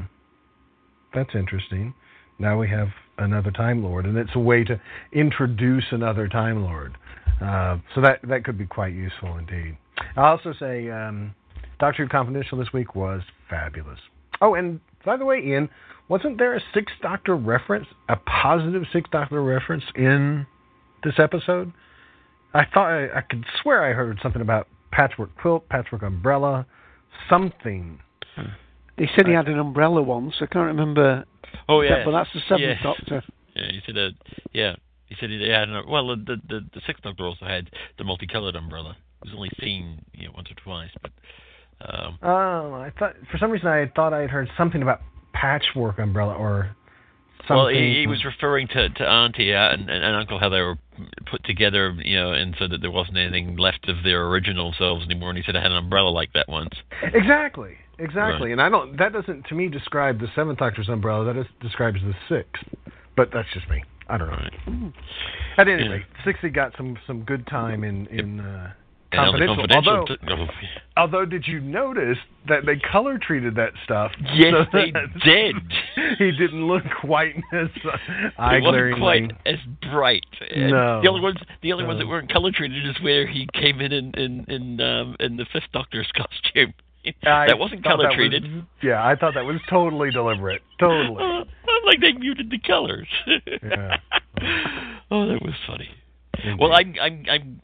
That's interesting. Now we have another Time Lord, and it's a way to introduce another Time Lord. Uh, so that that could be quite useful indeed. I'll also say um, Doctor Who Confidential this week was fabulous. Oh, and by the way, Ian, wasn't there a Sixth Doctor reference, a positive Sixth Doctor reference in this episode? I thought I, I could swear I heard something about patchwork quilt, patchwork umbrella, something. Hmm. He said he had an umbrella once. I can't remember. Oh yeah, but that's the seventh yeah. Doctor. Yeah, he said. Uh, yeah, he said. Yeah, I don't know. Well, the the the sixth Doctor also had the multicolored umbrella. It was only seen you know, once or twice, but. Um, oh, I thought for some reason I thought I had heard something about patchwork umbrella or. Something. Well, he, he was referring to to Auntie uh, and, and and Uncle how they were put together, you know, and so that there wasn't anything left of their original selves anymore. And he said I had an umbrella like that once. Exactly. Exactly, right. And I don't. That doesn't, to me, describe the seventh Doctor's umbrella. That is, describes the sixth, but that's just me. I don't know. Right. At any yeah. rate, Sixty got some, some good time in in uh, Confidential. Confidential. Although, although, did you notice that they color treated that stuff? Yes, so they did. He didn't look quite as eye glaringly quite as bright. And no, the only ones, the only no. ones that weren't color treated is where he came in in in in, um, in the Fifth Doctor's costume. I that wasn't color that treated. Was, yeah, I thought that was totally deliberate. Totally. Uh, I'm like, they muted the colors. Yeah. Oh, that was funny. Indeed. Well, I'm I'm I'm.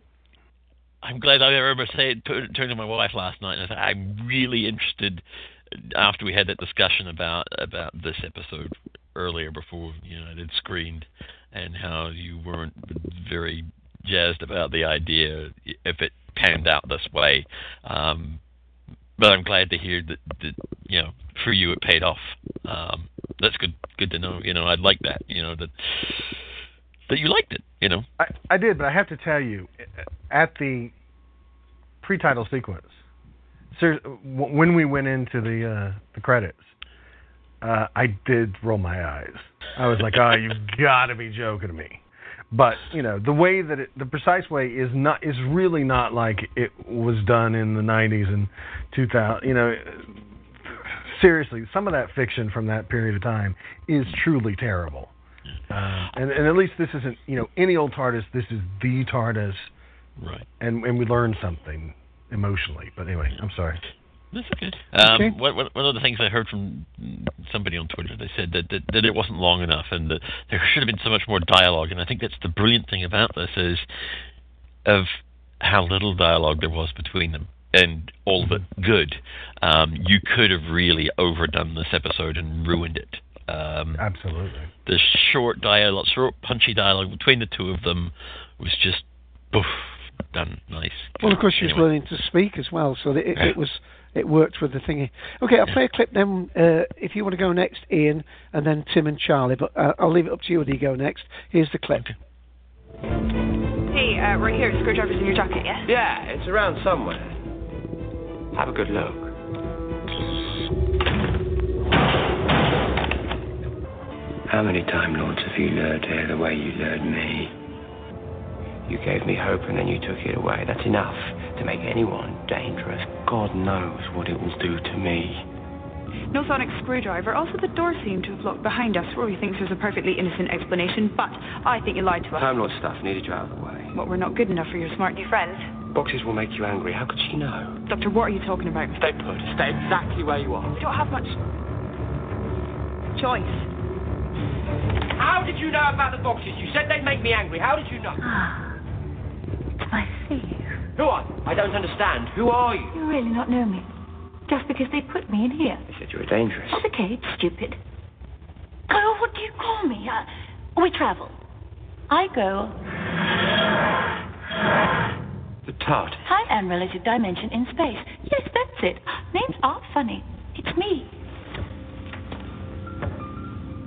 I'm glad I remember saying, turning to my wife last night, and I said, I'm really interested, after we had that discussion about about this episode earlier before, you know, it had screened, and how you weren't very jazzed about the idea if it panned out this way. Um, but I'm glad to hear that, that, you know, for you it paid off. Um, that's good good to know. You know, I'd like that, you know, that... that you liked it, you know. I, I did, but I have to tell you, at the pre-title sequence, ser- when we went into the uh, the credits, uh, I did roll my eyes. I was like, "Oh, you've got to be joking me!" But you know, the way that it, the precise way is not is really not like it was done in the nineties and two thousand. You know, seriously, some of that fiction from that period of time is truly terrible. Um, and, and at least this isn't, you know, any old TARDIS. This is the TARDIS, right? And and we learn something emotionally. But anyway, I'm sorry. That's okay. Um, okay. What, what, one of the things I heard from somebody on Twitter, they said that, that, that it wasn't long enough, and that there should have been so much more dialogue. And I think that's the brilliant thing about this is of how little dialogue there was between them, and all of it good. Um, you could have really overdone this episode and ruined it. Um, Absolutely. The short dialogue, short punchy dialogue between the two of them was just poof, done, nice. Well, of course, she was anyway. learning to speak as well, so that it, yeah. it was it worked with the thingy. Okay, I'll yeah. play a clip then. Uh, if you want to go next, Ian, and then Tim and Charlie, but uh, I'll leave it up to you whether you go next. Here's the clip. Okay. Hey, uh, right here, screwdriver's in your jacket, yeah? Yeah, it's around somewhere. Have a good look. How many Time Lords have you lured here the way you lured me? You gave me hope and then you took it away. That's enough to make anyone dangerous. God knows what it will do to me. No sonic screwdriver. Also, the door seemed to have locked behind us. Rory thinks there's a perfectly innocent explanation, but I think you lied to us. Time Lord stuff needed you out of the way. What, we're not good enough for your smart new friend? Boxes will make you angry. How could she know? Doctor, what are you talking about? Stay put. Stay exactly where you are. We don't have much choice. How did you know about the boxes? You said they'd make me angry. How did you know? Ah, I see. Who are you? I don't understand. Who are you? You really not know me. Just because they put me in here. They said you were dangerous. That's okay, it's stupid. Oh, what do you call me? Uh, we travel. I go. The TARDIS. Time and relative dimension in space. Yes, that's it. Names are funny. It's me.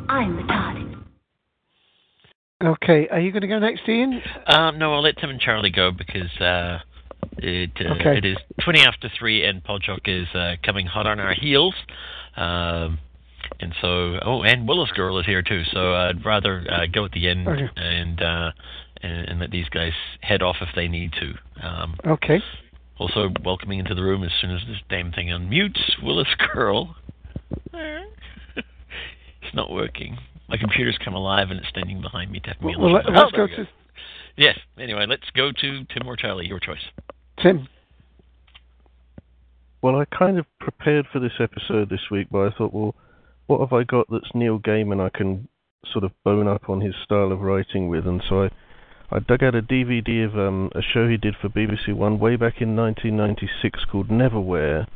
I'm the TARDIS. Okay, are you going to go next, Ian? Um, no, I'll let Tim and Charlie go because uh, it, uh, okay. it is twenty after three and Podjock is uh, coming hot on our heels. Um, and so, oh, and Willis Girl is here too, so I'd rather uh, go at the end okay. and, uh, and and let these guys head off if they need to. Um, okay. Also, welcoming into the room as soon as this damn thing unmutes, Willis Girl. It's not working. My computer's come alive and it's standing behind me to have me well, well, let's oh, go to... Yes, anyway, let's go to Tim or Charlie, your choice. Tim. Well, I kind of prepared for this episode this week, but I thought, well, what have I got that's Neil Gaiman I can sort of bone up on his style of writing with? And so I, I dug out a D V D of um, a show he did for B B C One way back in nineteen ninety-six called Neverwhere,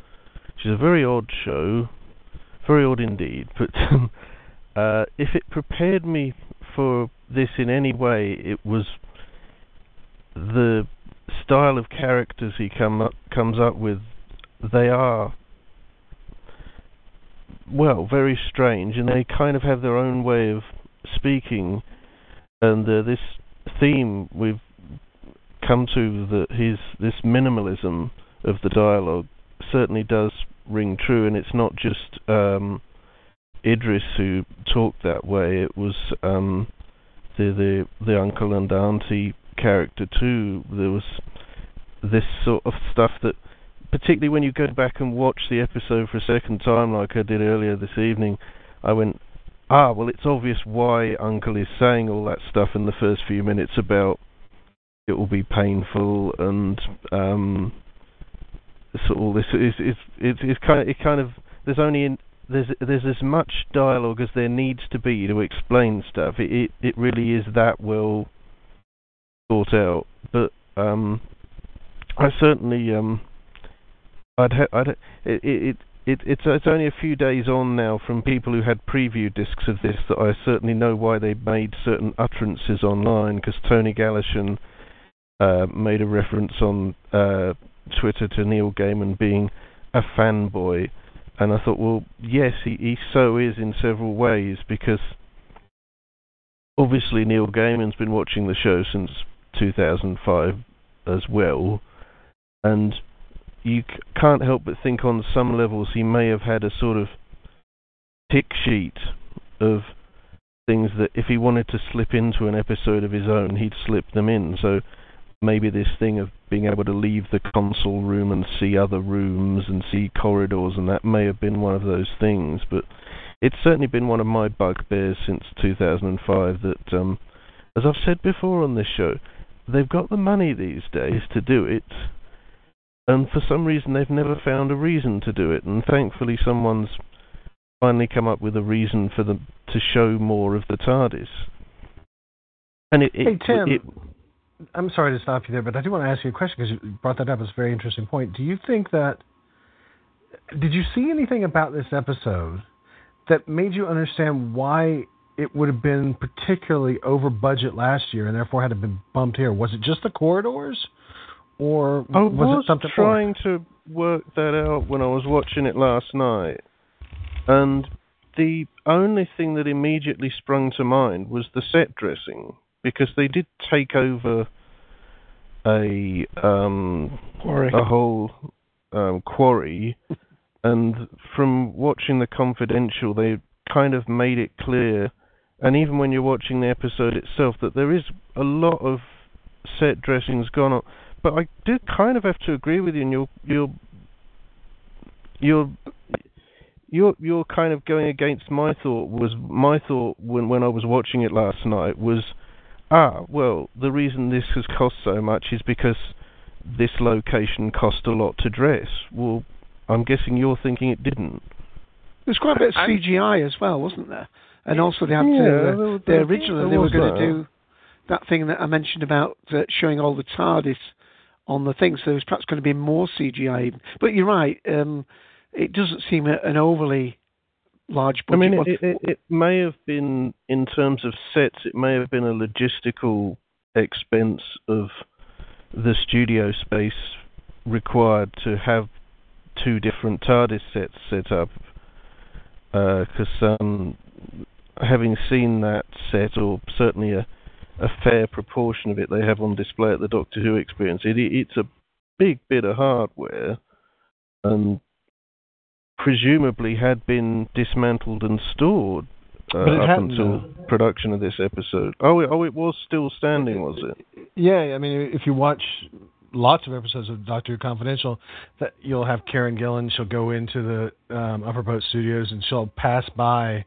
which is a very odd show, very odd indeed, but... Um, Uh, if it prepared me for this in any way, it was the style of characters he come up, comes up with. They are, well, very strange, and they kind of have their own way of speaking. And uh, this theme we've come to, the, his this minimalism of the dialogue, certainly does ring true, and it's not just... Um, Idris who talked that way. It was um, the the the Uncle and Auntie character too. There was this sort of stuff that, particularly when you go back and watch the episode for a second time, like I did earlier this evening, I went, ah, well, it's obvious why Uncle is saying all that stuff in the first few minutes about it will be painful and um, so all this is it's it's it's kind of it kind of there's only in, there's there's as much dialogue as there needs to be to explain stuff. It it, it really is that well thought out. But um, I certainly um. I'd, ha- I'd ha- it, it, it, it's, it's only a few days on now from people who had preview discs of this that I certainly know why they made certain utterances online, because Tony Galashan uh, made a reference on uh, Twitter to Neil Gaiman being a fanboy, and I thought, well, yes, he, he so is in several ways, because obviously Neil Gaiman's been watching the show since two thousand five as well, and you c- can't help but think on some levels he may have had a sort of tick sheet of things that if he wanted to slip into an episode of his own, he'd slip them in. So maybe this thing of being able to leave the console room and see other rooms and see corridors, and that may have been one of those things. But it's certainly been one of my bugbears since two thousand five that, um, as I've said before on this show, they've got the money these days to do it. And for some reason, they've never found a reason to do it. And thankfully, someone's finally come up with a reason for them to show more of the TARDIS. And it, it, hey, Tim, it, I'm sorry to stop you there, but I do want to ask you a question because you brought that up. It's a very interesting point. Do you think that... Did you see anything about this episode that made you understand why it would have been particularly over budget last year and therefore had to be bumped here? Was it just the corridors? Or was I was it something trying more? to work that out when I was watching it last night, and the only thing that immediately sprung to mind was the set dressing, because they did take over a um, quarry. a whole um, quarry, and from watching the Confidential, they kind of made it clear, and even when you're watching the episode itself, that there is a lot of set dressings gone on. But I do kind of have to agree with you, and you're you're you're you're you're kind of going against my thought. Was my thought when when I was watching it last night was, ah, well, the reason this has cost so much is because this location cost a lot to dress. Well, I'm guessing you're thinking it didn't. There's quite a bit of C G I as well, wasn't there? And also they had yeah, to, they originally they were going to do that thing that I mentioned about uh, showing all the TARDIS on the thing, so there's perhaps going to be more C G I. But you're right, um, it doesn't seem a, an overly large budget. I mean, it, it, it may have been, in terms of sets, it may have been a logistical expense of the studio space required to have two different TARDIS sets set up. Because uh, um, having seen that set, or certainly a a fair proportion of it they have on display at the Doctor Who Experience. It, it, it's a big bit of hardware, and presumably had been dismantled and stored uh, up until though. production of this episode. Oh, it, oh, it was still standing, was it? Yeah, I mean, if you watch lots of episodes of Doctor Who Confidential, that you'll have Karen Gillan, she'll go into the um, Upper Boat Studios and she'll pass by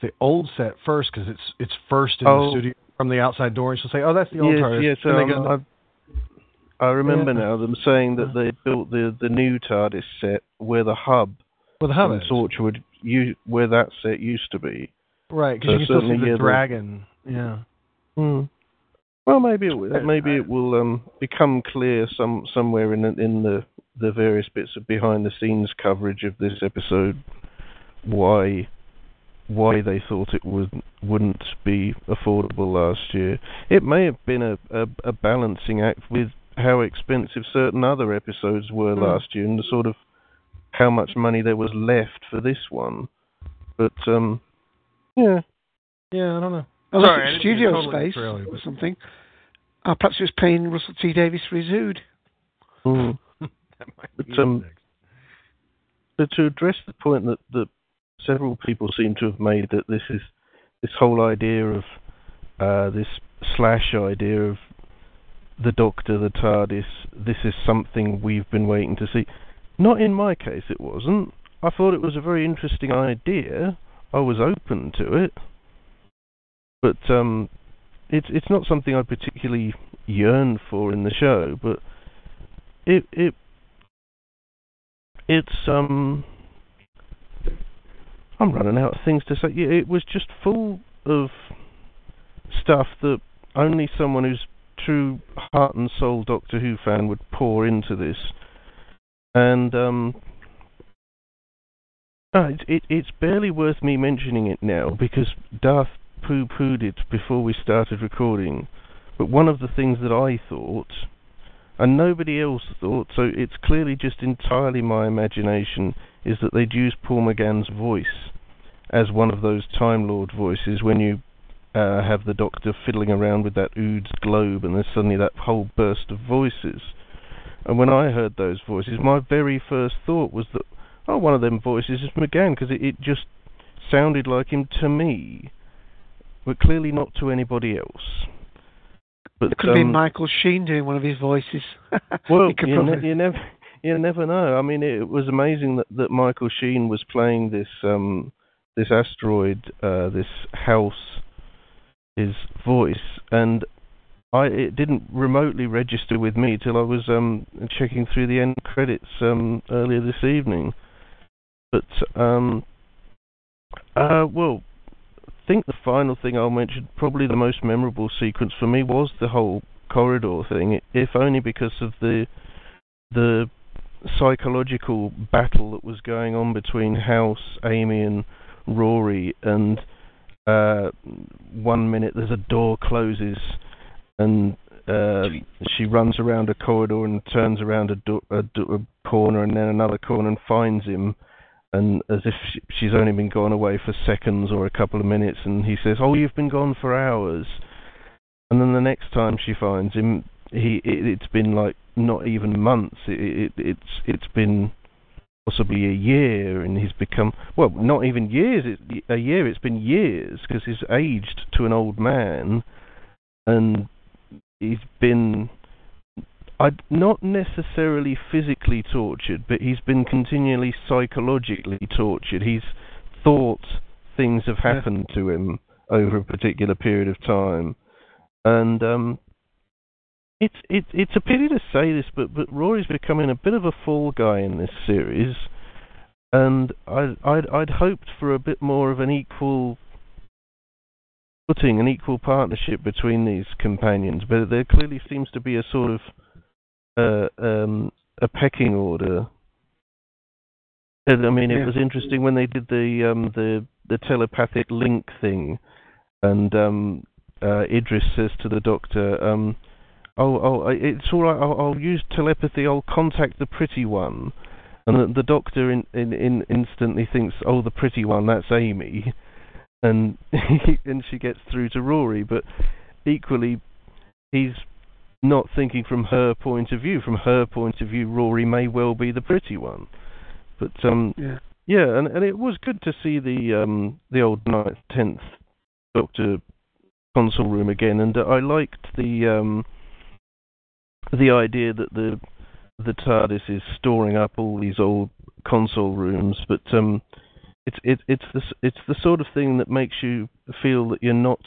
the old set first, because it's, it's first in oh. the studio. From the outside door, and she'll say, "Oh, that's the old TARDIS." Yes, yes, um, they go, I, I remember yeah. now them saying that they built the, the new TARDIS set where the hub, well, the hub in Torchwood, where that set used to be. Right, because so you can still see the yeah, dragon. The, yeah. Hmm. Well, maybe it, maybe it will um, become clear some somewhere in in the the various bits of behind the scenes coverage of this episode why. why they thought it would, wouldn't be affordable last year. It may have been a, a, a balancing act with how expensive certain other episodes were mm. last year, and the sort of how much money there was left for this one. But, um, yeah. Yeah, I don't know. Unless Sorry, it's studio totally space really, or something. Oh, perhaps he was paying Russell T Davies for his Ood. Mm. That might be but, um, but to address the point that the several people seem to have made that this is this whole idea of uh, this slash idea of the Doctor, the TARDIS, this is something we've been waiting to see. Not in my case, it wasn't. I thought it was a very interesting idea. I was open to it. But um, it's it's not something I particularly yearn for in the show, but it it it's um I'm running out of things to say. Yeah, it was just full of stuff that only someone who's true heart and soul Doctor Who fan would pour into this, and um oh, it, it it's barely worth me mentioning it now because Darth poo-pooed it before we started recording, but one of the things that I thought, and nobody else thought, so it's clearly just entirely my imagination, is that they'd use Paul McGann's voice as one of those Time Lord voices when you uh, have the Doctor fiddling around with that Ood's globe and there's suddenly that whole burst of voices. And when I heard those voices, my very first thought was that, oh, one of them voices is McGann, because it, it just sounded like him to me. But clearly not to anybody else. But, it could um, be Michael Sheen doing one of his voices. Well, you, ne- you never, you never know. I mean, it was amazing that, that Michael Sheen was playing this um, this asteroid, uh, this house, his voice, and I it didn't remotely register with me till I was um, checking through the end credits um, earlier this evening. But um, uh, well. I think the final thing I'll mention, probably the most memorable sequence for me, was the whole corridor thing, if only because of the the psychological battle that was going on between House, Amy and Rory, and uh, one minute there's a door closes and uh, she runs around a corridor and turns around a, do- a, do- a corner and then another corner and finds him. And as if she's only been gone away for seconds or a couple of minutes, and he says, "Oh, you've been gone for hours." And then the next time she finds him, he it, it's been like not even months. It, it, it's it's been possibly a year, and he's become well, not even years. It, a year. It's been years because he's aged to an old man, and he's been. I'd not necessarily physically tortured, but he's been continually psychologically tortured. He's thought things have happened to him over a particular period of time, and um, it's it's it's a pity to say this, but but Rory's becoming a bit of a fall guy in this series, and I I'd, I'd hoped for a bit more of an equal footing, an equal partnership between these companions, but there clearly seems to be a sort of Uh, um, a pecking order. And, I mean, it yeah. was interesting when they did the um, the, the telepathic link thing, and um, uh, Idris says to the Doctor, um, "Oh, oh, it's all right. I'll, I'll use telepathy. I'll contact the pretty one." And the, the Doctor in, in, in instantly thinks, "Oh, the pretty one. That's Amy," and and she gets through to Rory. But equally, he's not thinking from her point of view. From her point of view, Rory may well be the pretty one. But, um, yeah, yeah and, and it was good to see the um, the old ninth, tenth Doctor console room again, and I liked the um, the idea that the the TARDIS is storing up all these old console rooms, but um, it's it, it's the, it's the sort of thing that makes you feel that you're not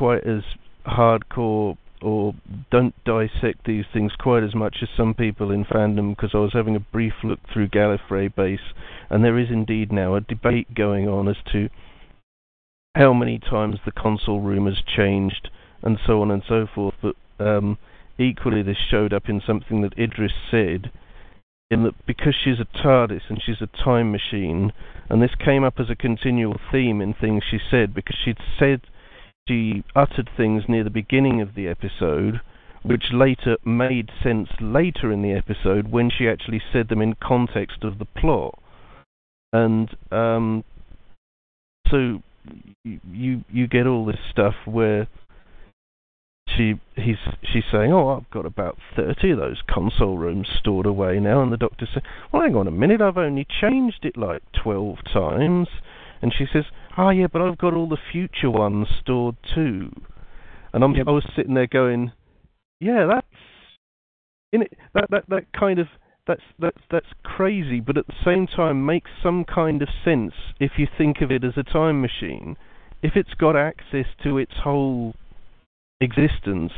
quite as hardcore or don't dissect these things quite as much as some people in fandom, because I was having a brief look through Gallifrey Base, and there is indeed now a debate going on as to how many times the console room has changed and so on and so forth, but um, equally this showed up in something that Idris said, in that because she's a TARDIS and she's a time machine, and this came up as a continual theme in things she said, because she'd said she uttered things near the beginning of the episode, which later made sense later in the episode when she actually said them in context of the plot. And um, so you you get all this stuff where she he's she's saying, "Oh, I've got about thirty of those console rooms stored away now," and the Doctor says, "Well, hang on a minute, I've only changed it like twelve times." And she says, "Oh, yeah, but I've got all the future ones stored too." And I'm, yep. I was sitting there going, yeah, that's in it, that that that kind of that's that's that's crazy, but at the same time makes some kind of sense if you think of it as a time machine. If it's got access to its whole existence,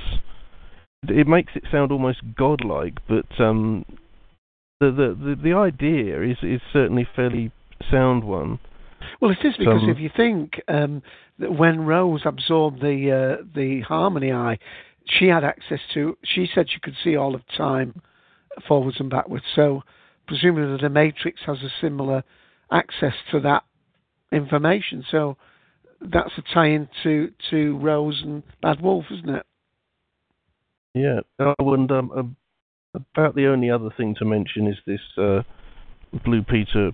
it makes it sound almost godlike. But um, the, the the the idea is is certainly fairly sound one. Well, it is, because um, if you think um, that when Rose absorbed the uh, the Harmony Eye, she had access to. She said she could see all of time, forwards and backwards. So presumably the Matrix has a similar access to that information. So that's a tie-in to, to Rose and Bad Wolf, isn't it? Yeah. And um, about the only other thing to mention is this uh, Blue Peter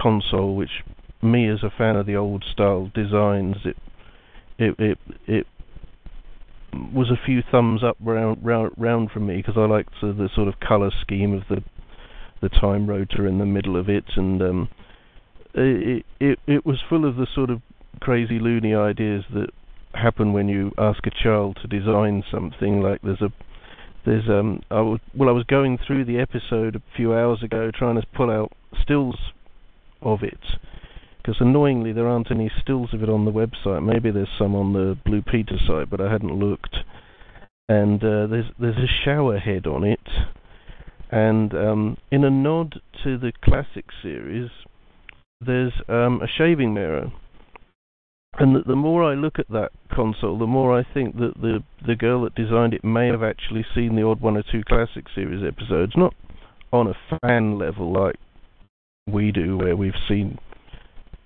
console, which me as a fan of the old style designs, it it it, it was a few thumbs up round round, round from me, because I liked the, the sort of colour scheme of the the time rotor in the middle of it, and um, it, it it was full of the sort of crazy loony ideas that happen when you ask a child to design something. Like there's a there's um I was, well I was going through the episode a few hours ago trying to pull out stills of it, because annoyingly there aren't any stills of it on the website. Maybe there's some on the Blue Peter site, but I hadn't looked. And uh, there's there's a shower head on it, and um, in a nod to the classic series, there's um, a shaving mirror. And the, the more I look at that console, the more I think that the the girl that designed it may have actually seen the odd one or two classic series episodes, not on a fan level like we do, where we've seen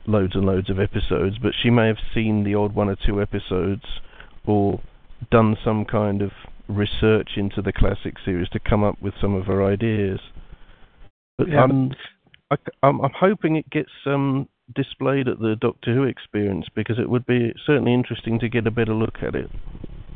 loads and loads of episodes, but she may have seen the odd one or two episodes or done some kind of research into the classic series to come up with some of her ideas. But yeah. I'm, I, I'm I'm hoping it gets um, displayed at the Doctor Who Experience, because it would be certainly interesting to get a better look at it.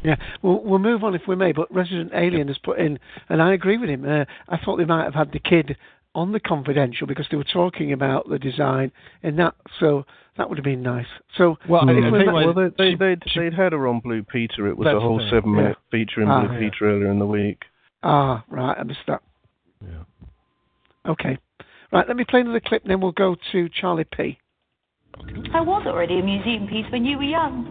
Yeah, we'll, we'll move on if we may, but Resident Alien has put in, and I agree with him, uh, I thought they might have had the kid on the Confidential, because they were talking about the design and that, so that would have been nice. So well, I mean, that, well they, they, they'd, they'd had her on Blue Peter. It was a whole seven-minute yeah. feature in ah, Blue yeah. Peter earlier in the week. Ah, right, I missed that. Yeah. Okay. Right, let me play another clip, and then we'll go to Charlie P. I was already a museum piece when you were young,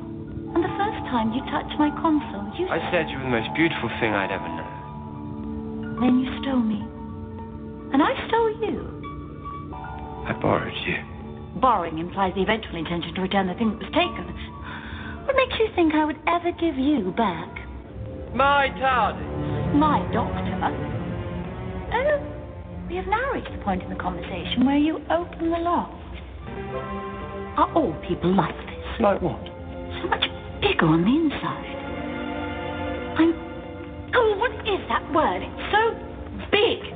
and the first time you touched my console, you... I said you were the most beautiful thing I'd ever known. Then you stole me. And I stole you. I borrowed you. Borrowing implies the eventual intention to return the thing that was taken. What makes you think I would ever give you back? My TARDIS. My doctor. Oh, we have now reached the point in the conversation where you open the lock. Are all people like this? Like what? So much bigger on the inside. I'm... Oh, what is that word? It's so big.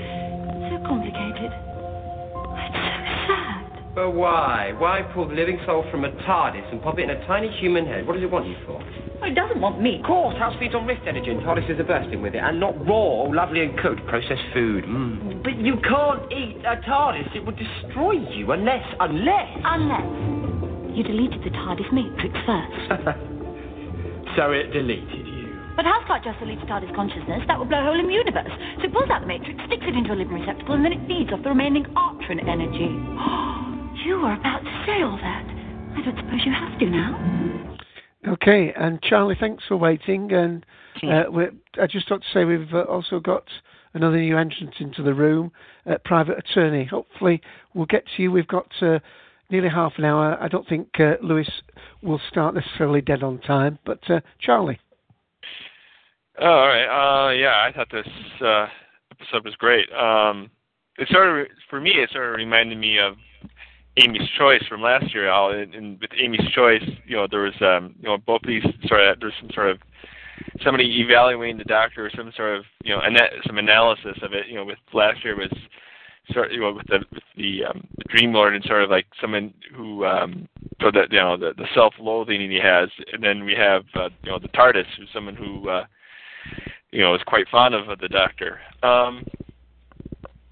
Complicated. It's so sad. But why? Why pull the living soul from a TARDIS and pop it in a tiny human head? What does it want you for? Well, it doesn't want me. Of course, House feeds on Rift energy and TARDISes are bursting with it, and not raw, lovely and cooked processed food. Mm. But you can't eat a TARDIS. It would destroy you unless, unless... Unless you deleted the TARDIS matrix first. So it deleted you. But House can't just delete TARDIS consciousness. That would blow a hole in the universe. So it pulls out the matrix, sticks it into a living receptacle, and then it feeds off the remaining Artron energy. You were about to say all that. I don't suppose you have to now. Okay, and Charlie, thanks for waiting. And uh, we're, I just thought to say we've uh, also got another new entrant into the room, uh, Private Attorney. Hopefully we'll get to you. We've got uh, nearly half an hour. I don't think uh, Lewis will start necessarily dead on time. But uh, Charlie. Oh, all right. Uh, yeah, I thought this uh, episode was great. Um, it started for me. It sort of reminded me of Amy's Choice from last year. All and, and with Amy's Choice, you know, there was um, you know both these sort of there's some sort of somebody evaluating the doctor or some sort of you know and that, some analysis of it. You know, with last year was sort of, you know with the with the, um, the Dream Lord and sort of like someone who um, so that you know the, the self-loathing he has, and then we have uh, you know the TARDIS, who's someone who uh, you know, I was quite fond of the Doctor. Um,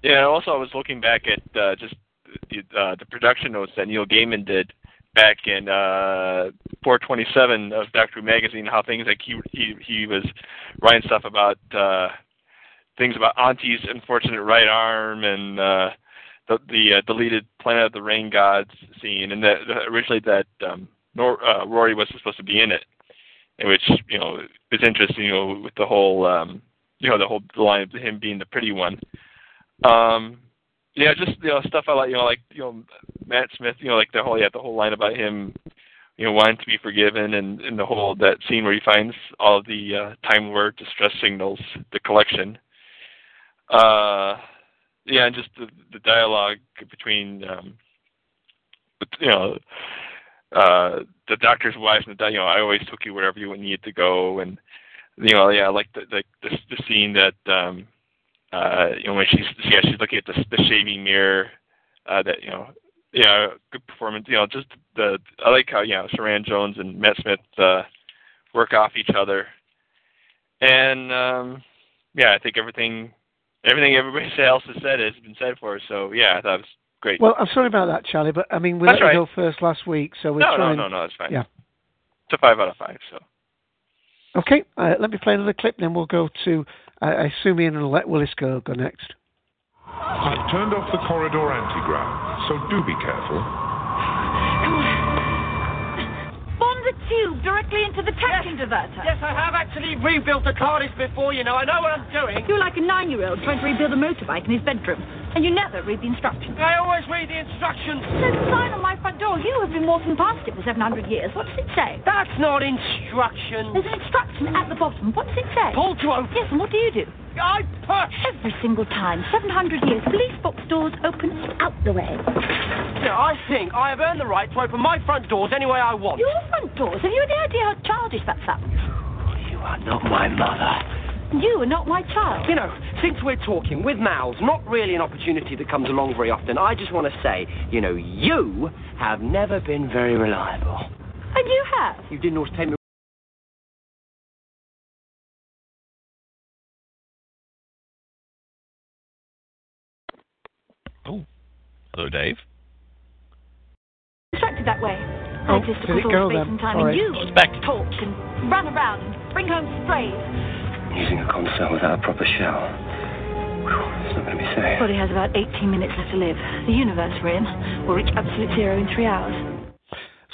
yeah, also I was looking back at uh, just the, uh, the production notes that Neil Gaiman did back in uh, four twenty-seven of Doctor Who magazine, how things like he he, he was writing stuff about uh, things about Auntie's unfortunate right arm and uh, the the uh, deleted Planet of the Rain Gods scene, and that originally that um, Nor, uh, Rory wasn't supposed to be in it, which you know is interesting. You know, with the whole um, you know the whole line of him being the pretty one. Um, Yeah, just you know stuff I like, you know, like you know Matt Smith, you know, like the whole yeah the whole line about him, you know, wanting to be forgiven, and, and the whole that scene where he finds all the uh, Time Lord distress signals, the collection. Uh, yeah, and just the, the dialogue between, um, you know, uh, the Doctor's wife and the you know I always took you wherever you needed to go, and you know yeah like the like the, the scene that. Um, Uh, you know, when she's yeah, she's looking at the, the shaving mirror, uh, that you know, yeah, good performance. You know, just the I like how you know Saran Jones and Matt Smith uh, work off each other, and um, yeah, I think everything, everything everybody else has said has been said for us. So yeah, I thought it was great. Well, I'm sorry about that, Charlie, but I mean we let you go first last week, so we're no, trying. No, no, no, it's fine. Yeah, it's a five out of five. So. Okay, uh, let me play another clip, then we'll go to, uh, I assume Ian and let Willis go, go next. I've turned off the corridor antigrav, so do be careful. Bomb the tube directly into the tangent diverter. Yes, I have actually rebuilt the TARDIS before, you know, I know what I'm doing. You're like a nine-year-old trying to rebuild a motorbike in his bedroom, and you never read the instructions. I always read the instructions. There's a sign on my front door. You have been walking past it for seven hundred years. What does it say? That's not instruction. There's an instruction at the bottom. What does it say? Pull to open. Yes, and what do you do? I push. Every single time. seven hundred years. Police box doors open out the way. Now, I think I have earned the right to open my front doors any way I want. Your front doors? Have you any idea how childish that sounds? You are not my mother. You are not my child. You know, since we're talking with mouths, not really an opportunity that comes along very often, I just want to say, you know, you have never been very reliable. And you have. You didn't always tell me. Oh. Hello, Dave. Distracted that way. Oh, I just did it go space then? And time right. And you oh, back. Talked and ran around and bring home sprays. Using a console without a proper shell. It's not going to be safe. Body has about eighteen minutes left to live. The universe we're in will reach absolute zero in three hours.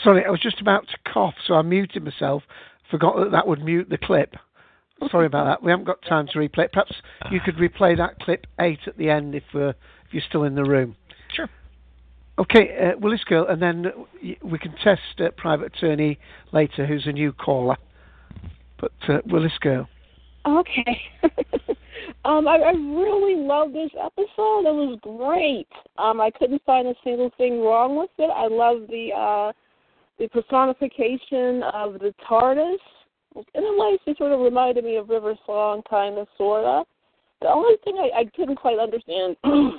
Sorry, I was just about to cough, so I muted myself. Forgot that that would mute the clip. Sorry about that. We haven't got time to replay it. Perhaps you could replay that clip eight at the end if we're, if you're still in the room. Sure. Okay, uh, Willis Girl, and then we can test uh, Private Attorney later, who's a new caller. But uh, Willis Girl. Okay. um, I, I really loved this episode. It was great. Um, I couldn't find a single thing wrong with it. I loved the uh, the personification of the TARDIS. In a way, she sort of reminded me of River Song, kind of, sort of. The only thing I, I couldn't quite understand, I'm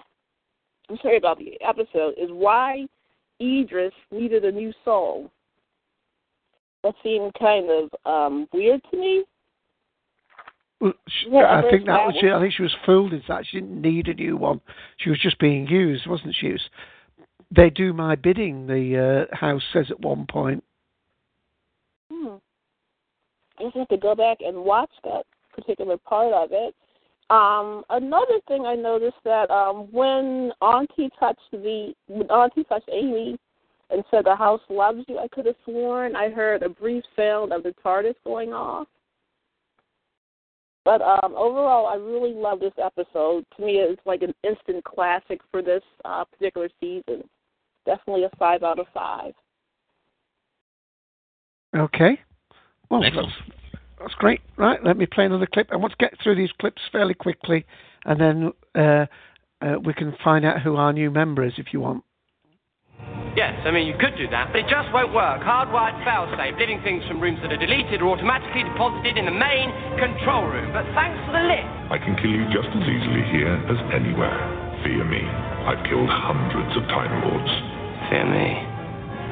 sorry about the episode, is why Idris needed a new soul. That seemed kind of um, weird to me. Well, she, I think that was she, I think she was fooled into that. She didn't need a new one. She was just being used, wasn't she? It was, they do my bidding, the uh, house says at one point. Hmm. I just have to go back and watch that particular part of it. Um, another thing I noticed that um, when Auntie touched the when Auntie touched Amy and said the house loves you, I could have sworn I heard a brief sound of the TARDIS going off. But um, overall, I really love this episode. To me, it's like an instant classic for this uh, particular season. Definitely a five out of five. Okay. Well, that's, that's great. Right, let me play another clip. I want to get through these clips fairly quickly, and then uh, uh, we can find out who our new member is if you want. Yes, I mean, you could do that, but it just won't work. Hardwired fail-safe, living things from rooms that are deleted are automatically deposited in the main control room, but thanks for the lift. I can kill you just as easily here as anywhere. Fear me. I've killed hundreds of Time Lords. Fear me.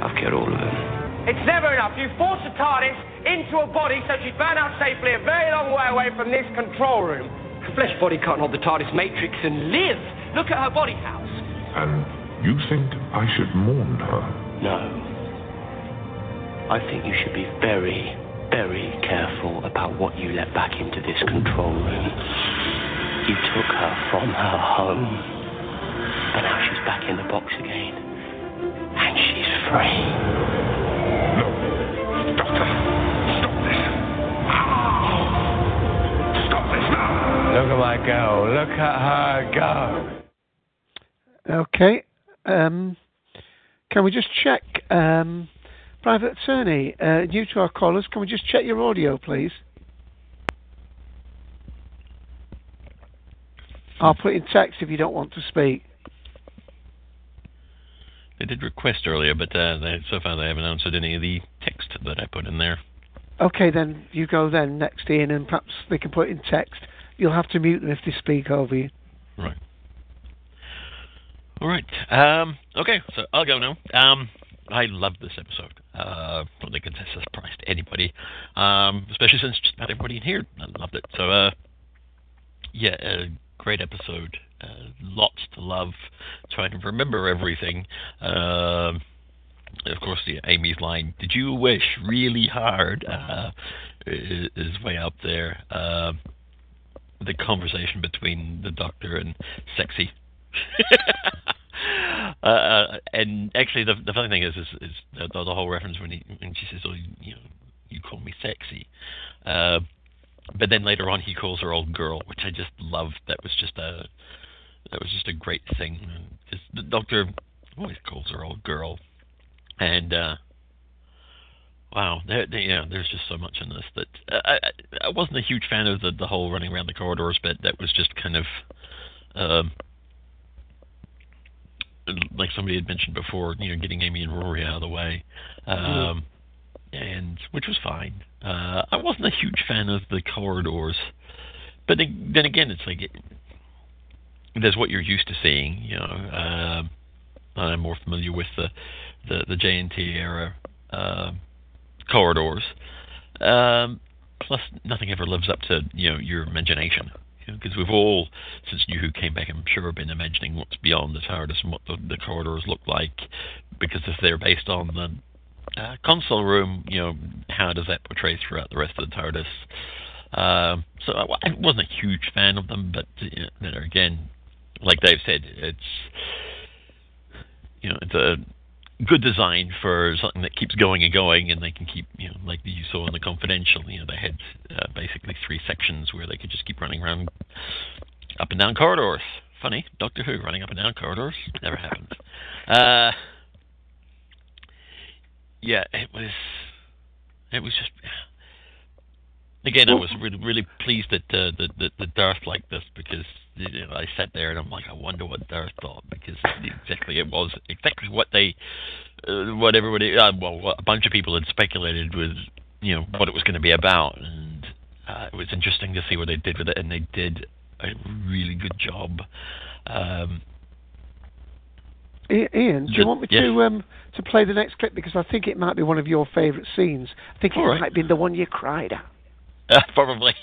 I've killed all of them. It's never enough. You force a TARDIS into a body so she'd burn out safely a very long way away from this control room. A flesh body can't hold the TARDIS matrix and live. Look at her body house. And... you think I should mourn her? No. I think you should be very, very careful about what you let back into this control room. You took her from her home, but now she's back in the box again, and she's free. No, Doctor, stop this. Stop this now. Look at my girl. Look at her go. Okay. Um, can we just check... Um, Private Cerny, uh, new to our callers, can we just check your audio, please? I'll put in text if you don't want to speak. They did request earlier, but uh, they, so far they haven't answered any of the text that I put in there. Okay, then you go then next, Ian, and perhaps they can put in text. You'll have to mute them if they speak over you. Right. All right. Um, okay, so I'll go now. Um, I love this episode. Uh, I don't think it's a surprise to anybody, um, especially since just about everybody in here loved it. So, uh, yeah, a great episode. Uh, lots to love. Trying to remember everything. Uh, of course, the Amy's line, "Did you wish really hard?" Uh, is, is way up there. Uh, the conversation between the Doctor and Sexy. Uh, and actually, the, the funny thing is, is, is the, the whole reference when, he, when she says, "Oh, you, you know, you call me sexy," uh, but then later on he calls her old girl, which I just loved. That was just a that was just a great thing. Just, the Doctor always calls her old girl, and uh, wow, there, there, yeah, there's just so much in this that uh, I, I wasn't a huge fan of the, the whole running around the corridors, but that was just kind of. Um, Like somebody had mentioned before, you know, getting Amy and Rory out of the way, um, and which was fine. Uh, I wasn't a huge fan of the corridors, but then, then again, it's like it, there's what you're used to seeing. You know, uh, I'm more familiar with the the, the J N T era uh, corridors. Um, plus, nothing ever lives up to you know your imagination. Because we've all, since New Who came back, I'm sure, been imagining what's beyond the TARDIS and what the, the corridors look like. Because if they're based on the uh, console room, you know, how does that portray throughout the rest of the TARDIS? Um, so I, I wasn't a huge fan of them, but you know, then again, like Dave said, it's you know, it's a good design for something that keeps going and going, and they can keep, you know, like you saw in the Confidential, you know, they had uh, basically three sections where they could just keep running around up and down corridors. Funny, Doctor Who running up and down corridors never happened. Uh, yeah, it was. It was just. Again, I was really, really pleased that uh, the, the the Darth liked this because you know, I sat there and I'm like, I wonder what Darth thought because exactly it was exactly what they, uh, what everybody, uh, well, what a bunch of people had speculated was, you know, what it was going to be about, and uh, it was interesting to see what they did with it, and they did a really good job. Um, Ian, do you want me yes. to um, to play the next clip because I think it might be one of your favourite scenes. I think it right. might have been the one you cried at. Uh, probably.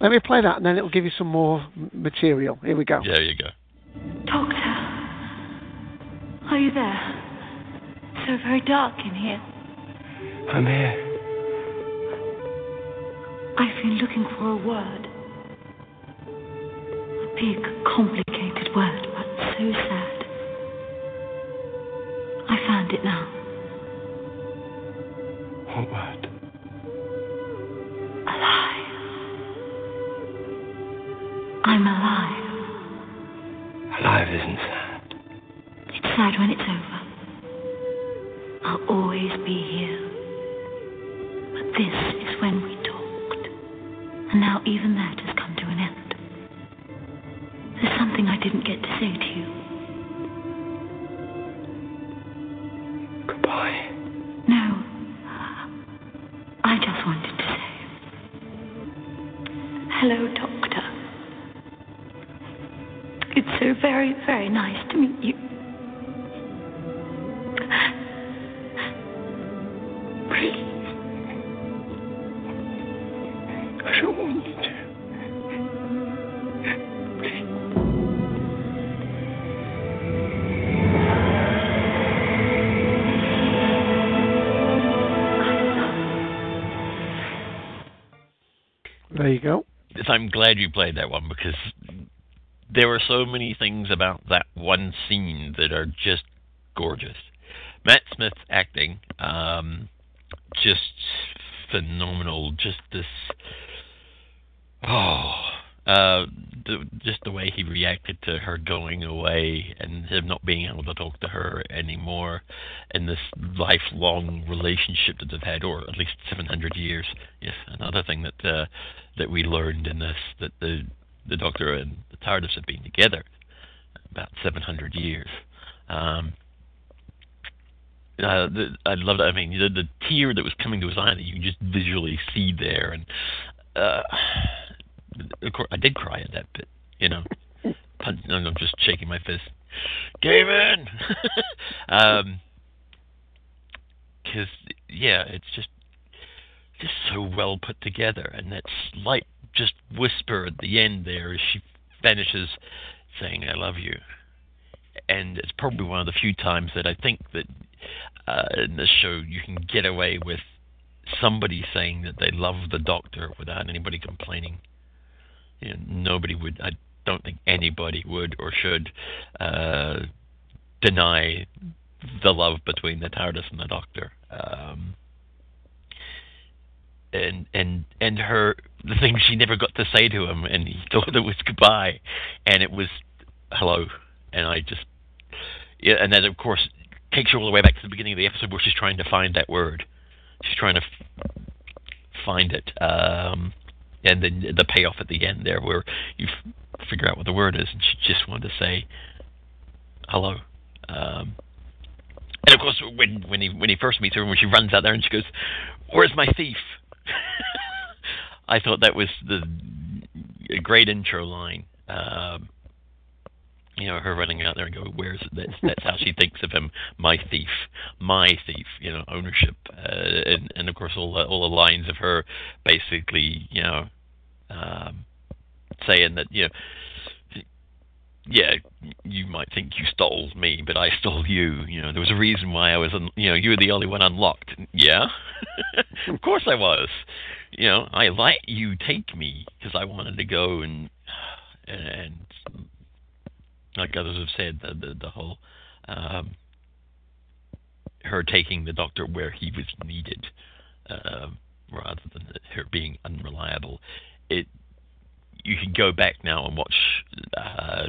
Let me play that and then it'll give you some more material. Here we go. There you go. Doctor, are you there? It's so very dark in here. I'm here. I've been looking for a word. A big, complicated word, but so sad. I found it now. What word? Alive. I'm alive. Alive isn't sad. It's sad when it's over. I'll always be here. But this is when we talked. And now even that has come to an end. There's something I didn't get to say to you. Goodbye. No. I just wanted to say. Hello, Doctor. It's so very, very nice to meet you. Please. I don't want you to. Please. I'm glad you played that one, because there are so many things about that one scene that are just gorgeous. Matt Smith's acting, um, just phenomenal. Just this, oh, uh, the, just the way he reacted to her going away and him not being able to talk to her anymore, and this lifelong relationship that they've had, or at least seven hundred years. Yes, another thing that uh, that we learned in this, that the the Doctor and the TARDIS have been together about seven hundred years. Um, Uh, the, I love that. I mean, the, the tear that was coming to his eye that you just visually see there, and uh, of course, I did cry at that bit. You know, punch, I'm just shaking my fist, Gaiman, because um, yeah, it's just just so well put together, and that slight just whisper at the end there as she vanishes, saying "I love you," and it's probably one of the few times that I think that. Uh, in this show, you can get away with somebody saying that they love the Doctor without anybody complaining. You know, nobody would, I don't think anybody would or should uh, deny the love between the TARDIS and the Doctor. Um, and and and her, the thing she never got to say to him, and he thought it was goodbye, and it was hello. And I just, yeah, and then of course. Takes you all the way back to the beginning of the episode where she's trying to find that word. She's trying to f- find it. Um, and then the payoff at the end there where you f- figure out what the word is, and she just wanted to say hello. Um, and of course, when when he when he first meets her, when she runs out there and she goes, "Where's my thief?" I thought that was the a great intro line. Um, You know, her running out there and going, where's it? That's, that's how she thinks of him. My thief. My thief. You know, ownership. Uh, and, and, of course, all the, all the lines of her basically, you know, um, saying that, you know, yeah, you might think you stole me, but I stole you. You know, there was a reason why I was, un- you know, you were the only one unlocked. Yeah? Of course I was. You know, I let you take me because I wanted to go and... and like others have said, the the, the whole um, her taking the Doctor where he was needed, uh, rather than her being unreliable. It you can go back now and watch uh,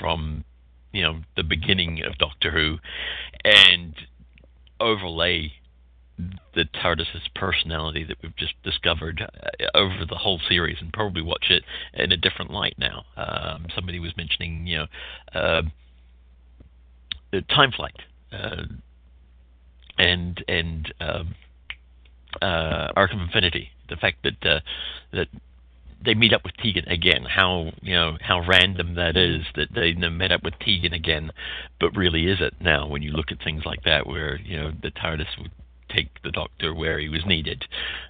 from you know the beginning of Doctor Who, and overlay the TARDIS's personality that we've just discovered over the whole series, and probably watch it in a different light now. Um, somebody was mentioning, you know, uh, time flight, uh, and and um, uh, Arc of Infinity. The fact that uh, that they meet up with Tegan again. How you know how random that is that they met up with Tegan again, but really is it now when you look at things like that, where you know the TARDIS would take the Doctor where he was needed.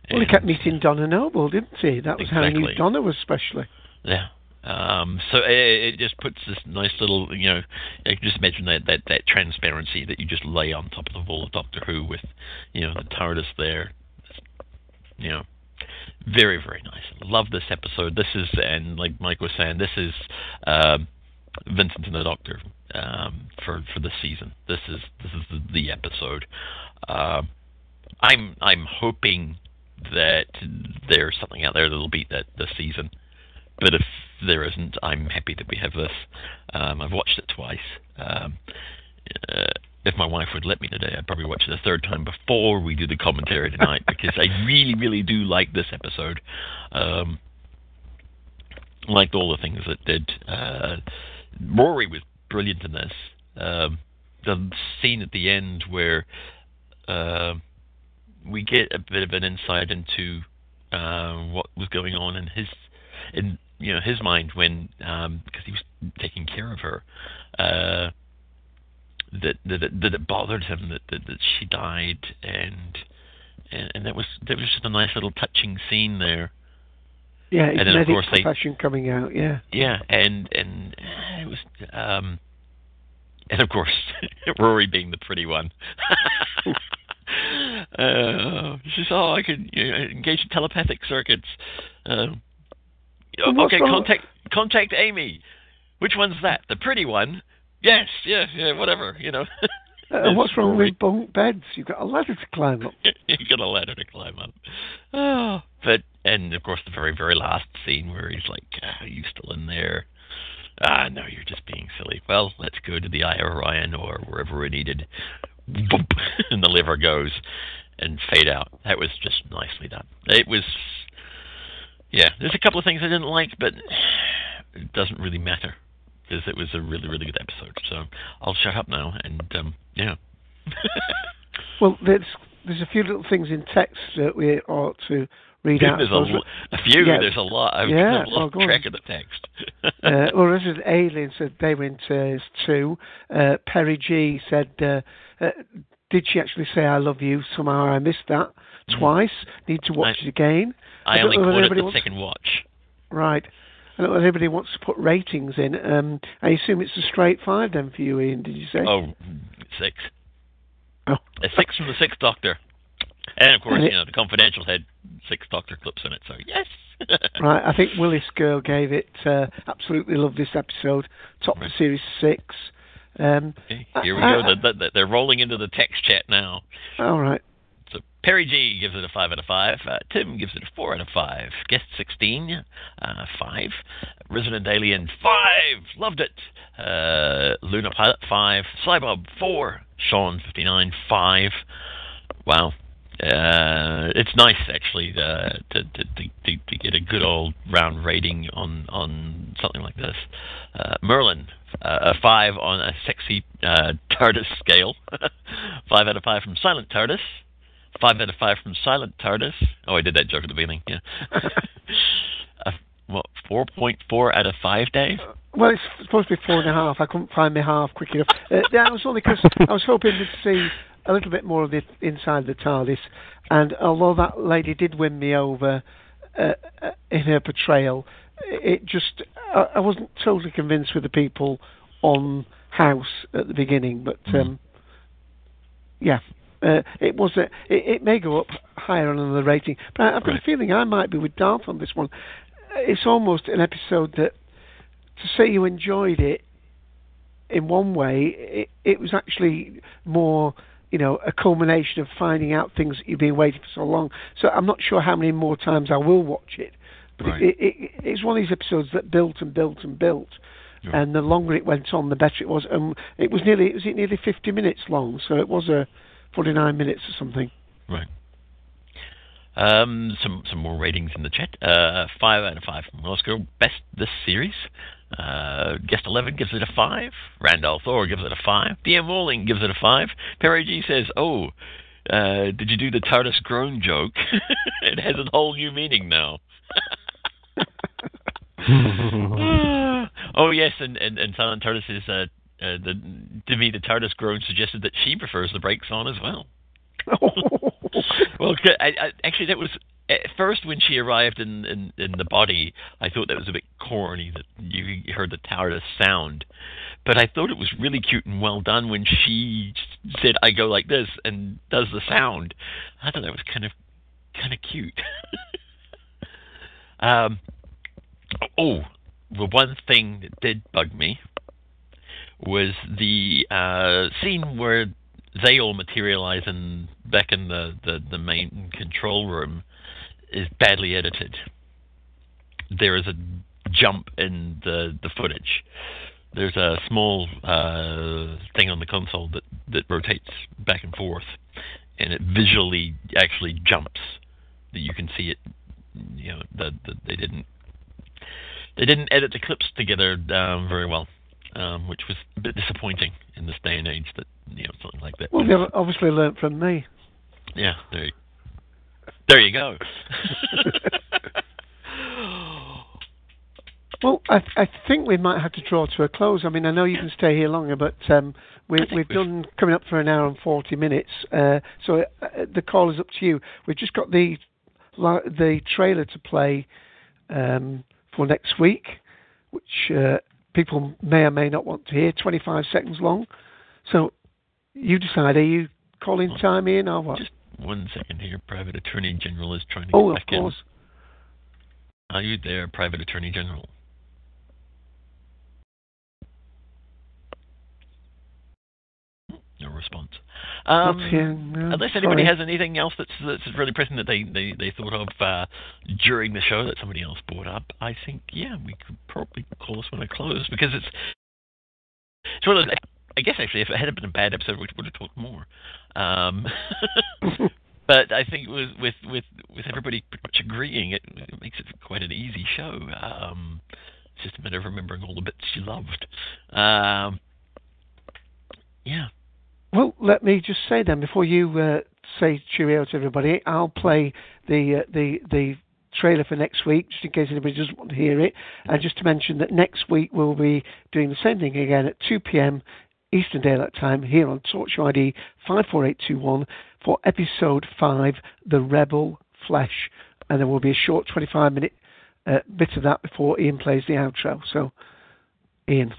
Well, and he kept meeting Donna Noble, didn't he? That was exactly how he knew Donna was specially. Yeah. Um, so it, it just puts this nice little, you know, you just imagine that, that, that transparency that you just lay on top of the wall of Doctor Who with, you know, the TARDIS there. You know, very, very nice. Love this episode. This is, and like Mike was saying, this is uh, Vincent and the Doctor um, for, for this season. This is, this is the, the episode. Uh, I'm I'm hoping that there's something out there that'll beat that this season, but if there isn't, I'm happy that we have this. Um, I've watched it twice. Um, uh, if my wife would let me today, I'd probably watch it a third time before we do the commentary tonight, because I really, really do like this episode. Um, liked all the things that did. Uh, Rory was brilliant in this. Um, the scene at the end where... Uh, we get a bit of an insight into uh, what was going on in his, in you know his mind when um, because he was taking care of her. Uh, that, that that it bothered him that, that, that she died, and, and and that was that was just a nice little touching scene there. Yeah, it's medic's profession coming out. Yeah, yeah, and and it was. Um, And of course, Rory being the pretty one. uh, she said, "Oh, I could you know, engage in telepathic circuits." Uh, Well, okay, contact wrong? contact Amy. Which one's that? The pretty one? Yes, yeah, yeah, whatever, you know. Uh, what's wrong with bunk beds? You've got a ladder to climb up. You've got a ladder to climb up. Oh, but and of course the very, very last scene where he's like, ah, "Are you still in there? Ah, no, you're just being silly. Well, let's go to the Eye of Orion or wherever we're needed." Boop, and the lever goes, and fade out. That was just nicely done. It was, yeah. There's a couple of things I didn't like, but it doesn't really matter. Because it was a really, really good episode. So I'll shut up now, and um, yeah. Well, there's there's a few little things in text that we ought to read out. There's a, lo- a few, yeah. There's a lot. I've yeah. lost oh, track on. of the text. uh, well, this is Aileen said they were in tears too. Uh, Perry G said, uh, uh, did she actually say I love you? Somehow I missed that twice. Mm. Need to watch I, it again. I, I only caught it the wants- second watch. Right. I don't know if anybody wants to put ratings in. Um, I assume it's a straight five then for you, Ian, did you say? Oh, six. Oh. A six from the Sixth Doctor. And, of course, and it, you know, the Confidential had Sixth Doctor clips in it, so yes. Right, I think Willis Girl gave it, uh, absolutely loved this episode, top right. of series six. Um, okay, here we I, go. I, the, the, the, they're rolling into the text chat now. All right. So Perry G gives it a five out of five. Uh, Tim gives it a four out of five. Guest sixteen, uh, five. Resident Alien, five. Loved it. Uh, Luna Pilot, five. Cybob, four. Sean, fifty-nine, five. Wow. Uh, it's nice, actually, uh, to, to, to, to get a good old round rating on, on something like this. Uh, Merlin, uh, a five on a sexy uh, TARDIS scale. five out of five from Silent TARDIS. Five out of five from Silent TARDIS. Oh, I did that joke at the beginning. Yeah. uh, what? Four point four out of five, Dave. Well, it's supposed to be four and a half. I couldn't find my half quick enough. Uh, that was only because I was hoping to see a little bit more of the inside the TARDIS. And although that lady did win me over uh, in her portrayal, it just I, I wasn't totally convinced with the people on House at the beginning. But um, yeah. Uh, it was a, it, it may go up higher on the rating, but I, I've got right. a feeling I might be with Darth on this one. It's almost an episode that, to say you enjoyed it, in one way, it, it was actually more, you know, a culmination of finding out things that you've been waiting for so long. So I'm not sure how many more times I will watch it. But right. it, it, it's one of these episodes that built and built and built. Yeah. And the longer it went on, the better it was. Um, it was nearly, was it nearly fifty minutes long, so it was a forty-nine minutes or something. Right. Um, some some more ratings in the chat. Uh, five out of five from Willis Girl. Best this series. Uh, Guest eleven gives it a five. Randall Thor gives it a five. D M Walling gives it a five. Perry G says, oh, uh, did you do the TARDIS groan joke? It has a whole new meaning now. uh, oh, yes, and, and, and Silent TARDIS is... Uh, Uh, the, to me, the TARDIS groan suggested that she prefers the brakes on as well. Well, I, I, actually, that was at first when she arrived in, in, in the body. I thought that was a bit corny that you heard the TARDIS sound, but I thought it was really cute and well done when she said, "I go like this" and does the sound. I thought that was kind of kind of cute. um, oh, the one thing that did bug me was the uh, scene where they all materialize in, back in the, the, the main control room is badly edited. There is a jump in the, the footage. There's a small uh, thing on the console that, that rotates back and forth, and it visually actually jumps. You can see it. You know, the, the, they didn't they didn't edit the clips together um, very well. Um, which was a bit disappointing in this day and age that, you know, something like that. Well, they've obviously learnt from me. Yeah, there you, there you go. Well, I, I think we might have to draw to a close. I mean, I know you can stay here longer, but um, we, we've, we've done coming up for an hour and forty minutes, uh, so uh, the call is up to you. We've just got the, the trailer to play um, for next week, which... Uh, people may or may not want to hear, twenty-five seconds long. So you decide, are you calling oh, time in or what? Just one second here. Private Attorney General is trying to get oh, back in. Oh, of course. In. valued their private attorney general. No response. Um, okay, unless anybody sorry. has anything else that's, that's really pressing that they, they, they thought of uh, during the show that somebody else brought up, I think, yeah, we could probably call this one a close because it's, it's one of those, I guess actually if it had been a bad episode, we would have talked more. Um, but I think with, with, with, with everybody pretty much agreeing, it, it makes it quite an easy show. Um, it's just a matter of remembering all the bits you loved. Um, yeah. Well, let me just say then, before you uh, say cheerio to everybody, I'll play the uh, the the trailer for next week, just in case anybody doesn't want to hear it. And just to mention that next week we'll be doing the same thing again at two p.m. Eastern Daylight Time here on Torchwood I D five four eight two one for Episode five, The Rebel Flesh. And there will be a short twenty-five minute uh, bit of that before Ian plays the outro. So, Ian.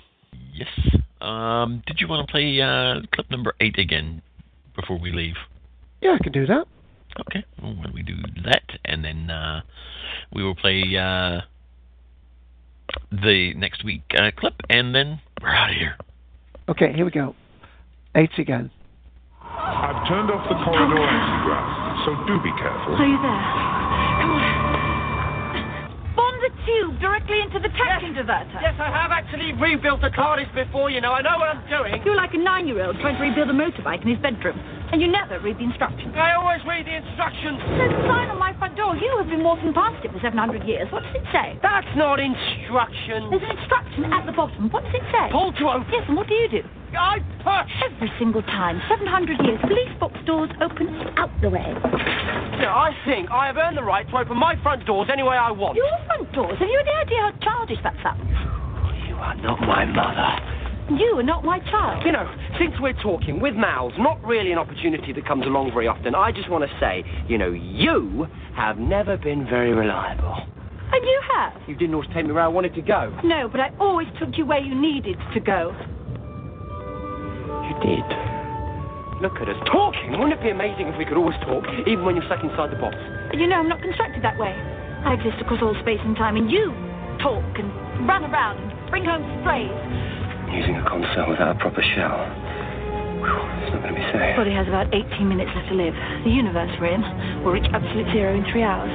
Yes. Um, did you want to play uh, clip number eight again before we leave? Yeah, I can do that. Okay. Well, why don't we do that, and then uh, we will play uh, the next week uh, clip, and then we're out of here. Okay, here we go. Eight again. I've turned off the corridor antigrav, so do be careful. Are you there? Come on. Bomb the tube directly into the traction yes. diverter. Yes, I have actually rebuilt the TARDIS before, you know. I know what I'm doing. You're like a nine-year-old trying to rebuild a motorbike in his bedroom. And you never read the instructions. I always read the instructions. There's a sign on my front door. You have been walking past it for seven hundred years. What does it say? That's not instruction. There's an instruction at the bottom. What does it say? Pull to open. Yes, and what do you do? I push. Every single time. seven hundred years. Police box doors open out the way. Yeah, I think I have earned the right to open my front doors any way I want. Your front doors? Have you any idea how childish that sounds? You are not my mother. You are not my child. You know, since we're talking with mouths, not really an opportunity that comes along very often, I just want to say, you know, you have never been very reliable. And you have. You didn't always take me where I wanted to go. No, but I always took you where you needed to go. You did. Look at us talking. Wouldn't it be amazing if we could always talk, even when you're stuck inside the box? But you know, I'm not constructed that way. I exist across all space and time, and you talk and run around and bring home strays. Using a console without a proper shell. It's not going to be safe. Body has about eighteen minutes left to live. The universe we're in will reach absolute zero in three hours.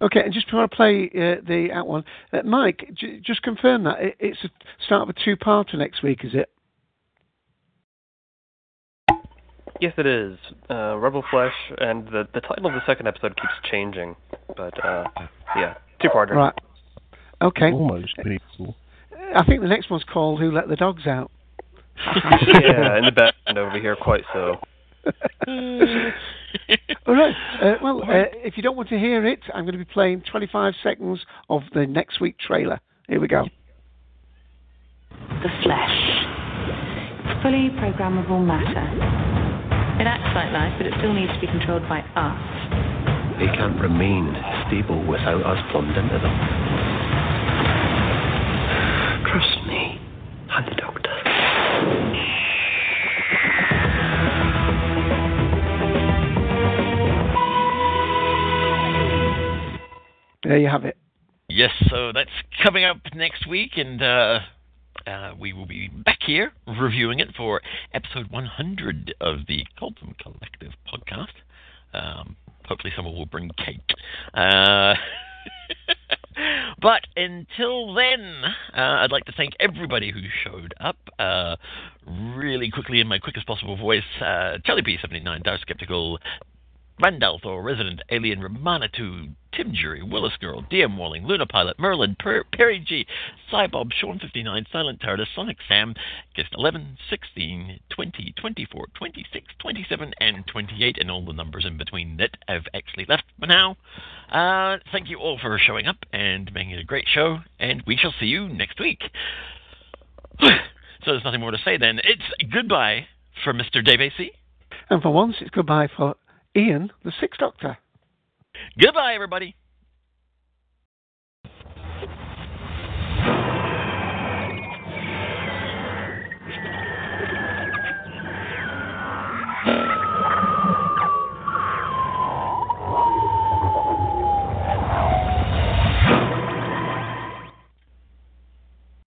Okay, and just before I play uh, the out one, uh, Mike, j- just confirm that it, it's the start of a two-parter next week, is it? Yes, it is. Uh, Rebel Flesh, and the the title of the second episode keeps changing, but uh, yeah, two-parter. Right. Okay. Almost people. I think the next one's called Who Let the Dogs Out? Yeah, in the background over here, quite so. All right. Uh, well, uh, if you don't want to hear it, I'm going to be playing twenty-five seconds of the next week trailer. Here we go. The flesh. It's fully programmable matter. It acts like life, but it still needs to be controlled by us. They can't remain stable without us plumbed into them. Trust me, I'm the doctor. There you have it. Yes, so that's coming up next week, and uh, uh, we will be back here reviewing it for episode one hundred of the Colton Collective Podcast. Um, hopefully someone will bring cake. Uh... But until then, uh, I'd like to thank everybody who showed up uh, really quickly in my quickest possible voice. Uh, Charlie P seventy-nine, Dark Skeptical, Randall Thor, Resident Alien, Romana two, Tim Jury, Willis Girl, D M Walling, Lunar Pilot, Merlin, per- Perry G, Cybob, Sean fifty-nine, Silent Tardis, Sonic Sam, Guest eleven, sixteen, twenty, twenty-four, twenty-six, twenty-seven, and twenty-eight, and all the numbers in between that I've actually left for now. Uh, thank you all for showing up and making it a great show, and we shall see you next week. So there's nothing more to say then. It's goodbye for Mister Davies. And for once, it's goodbye for Ian, the Sixth Doctor. Goodbye, everybody.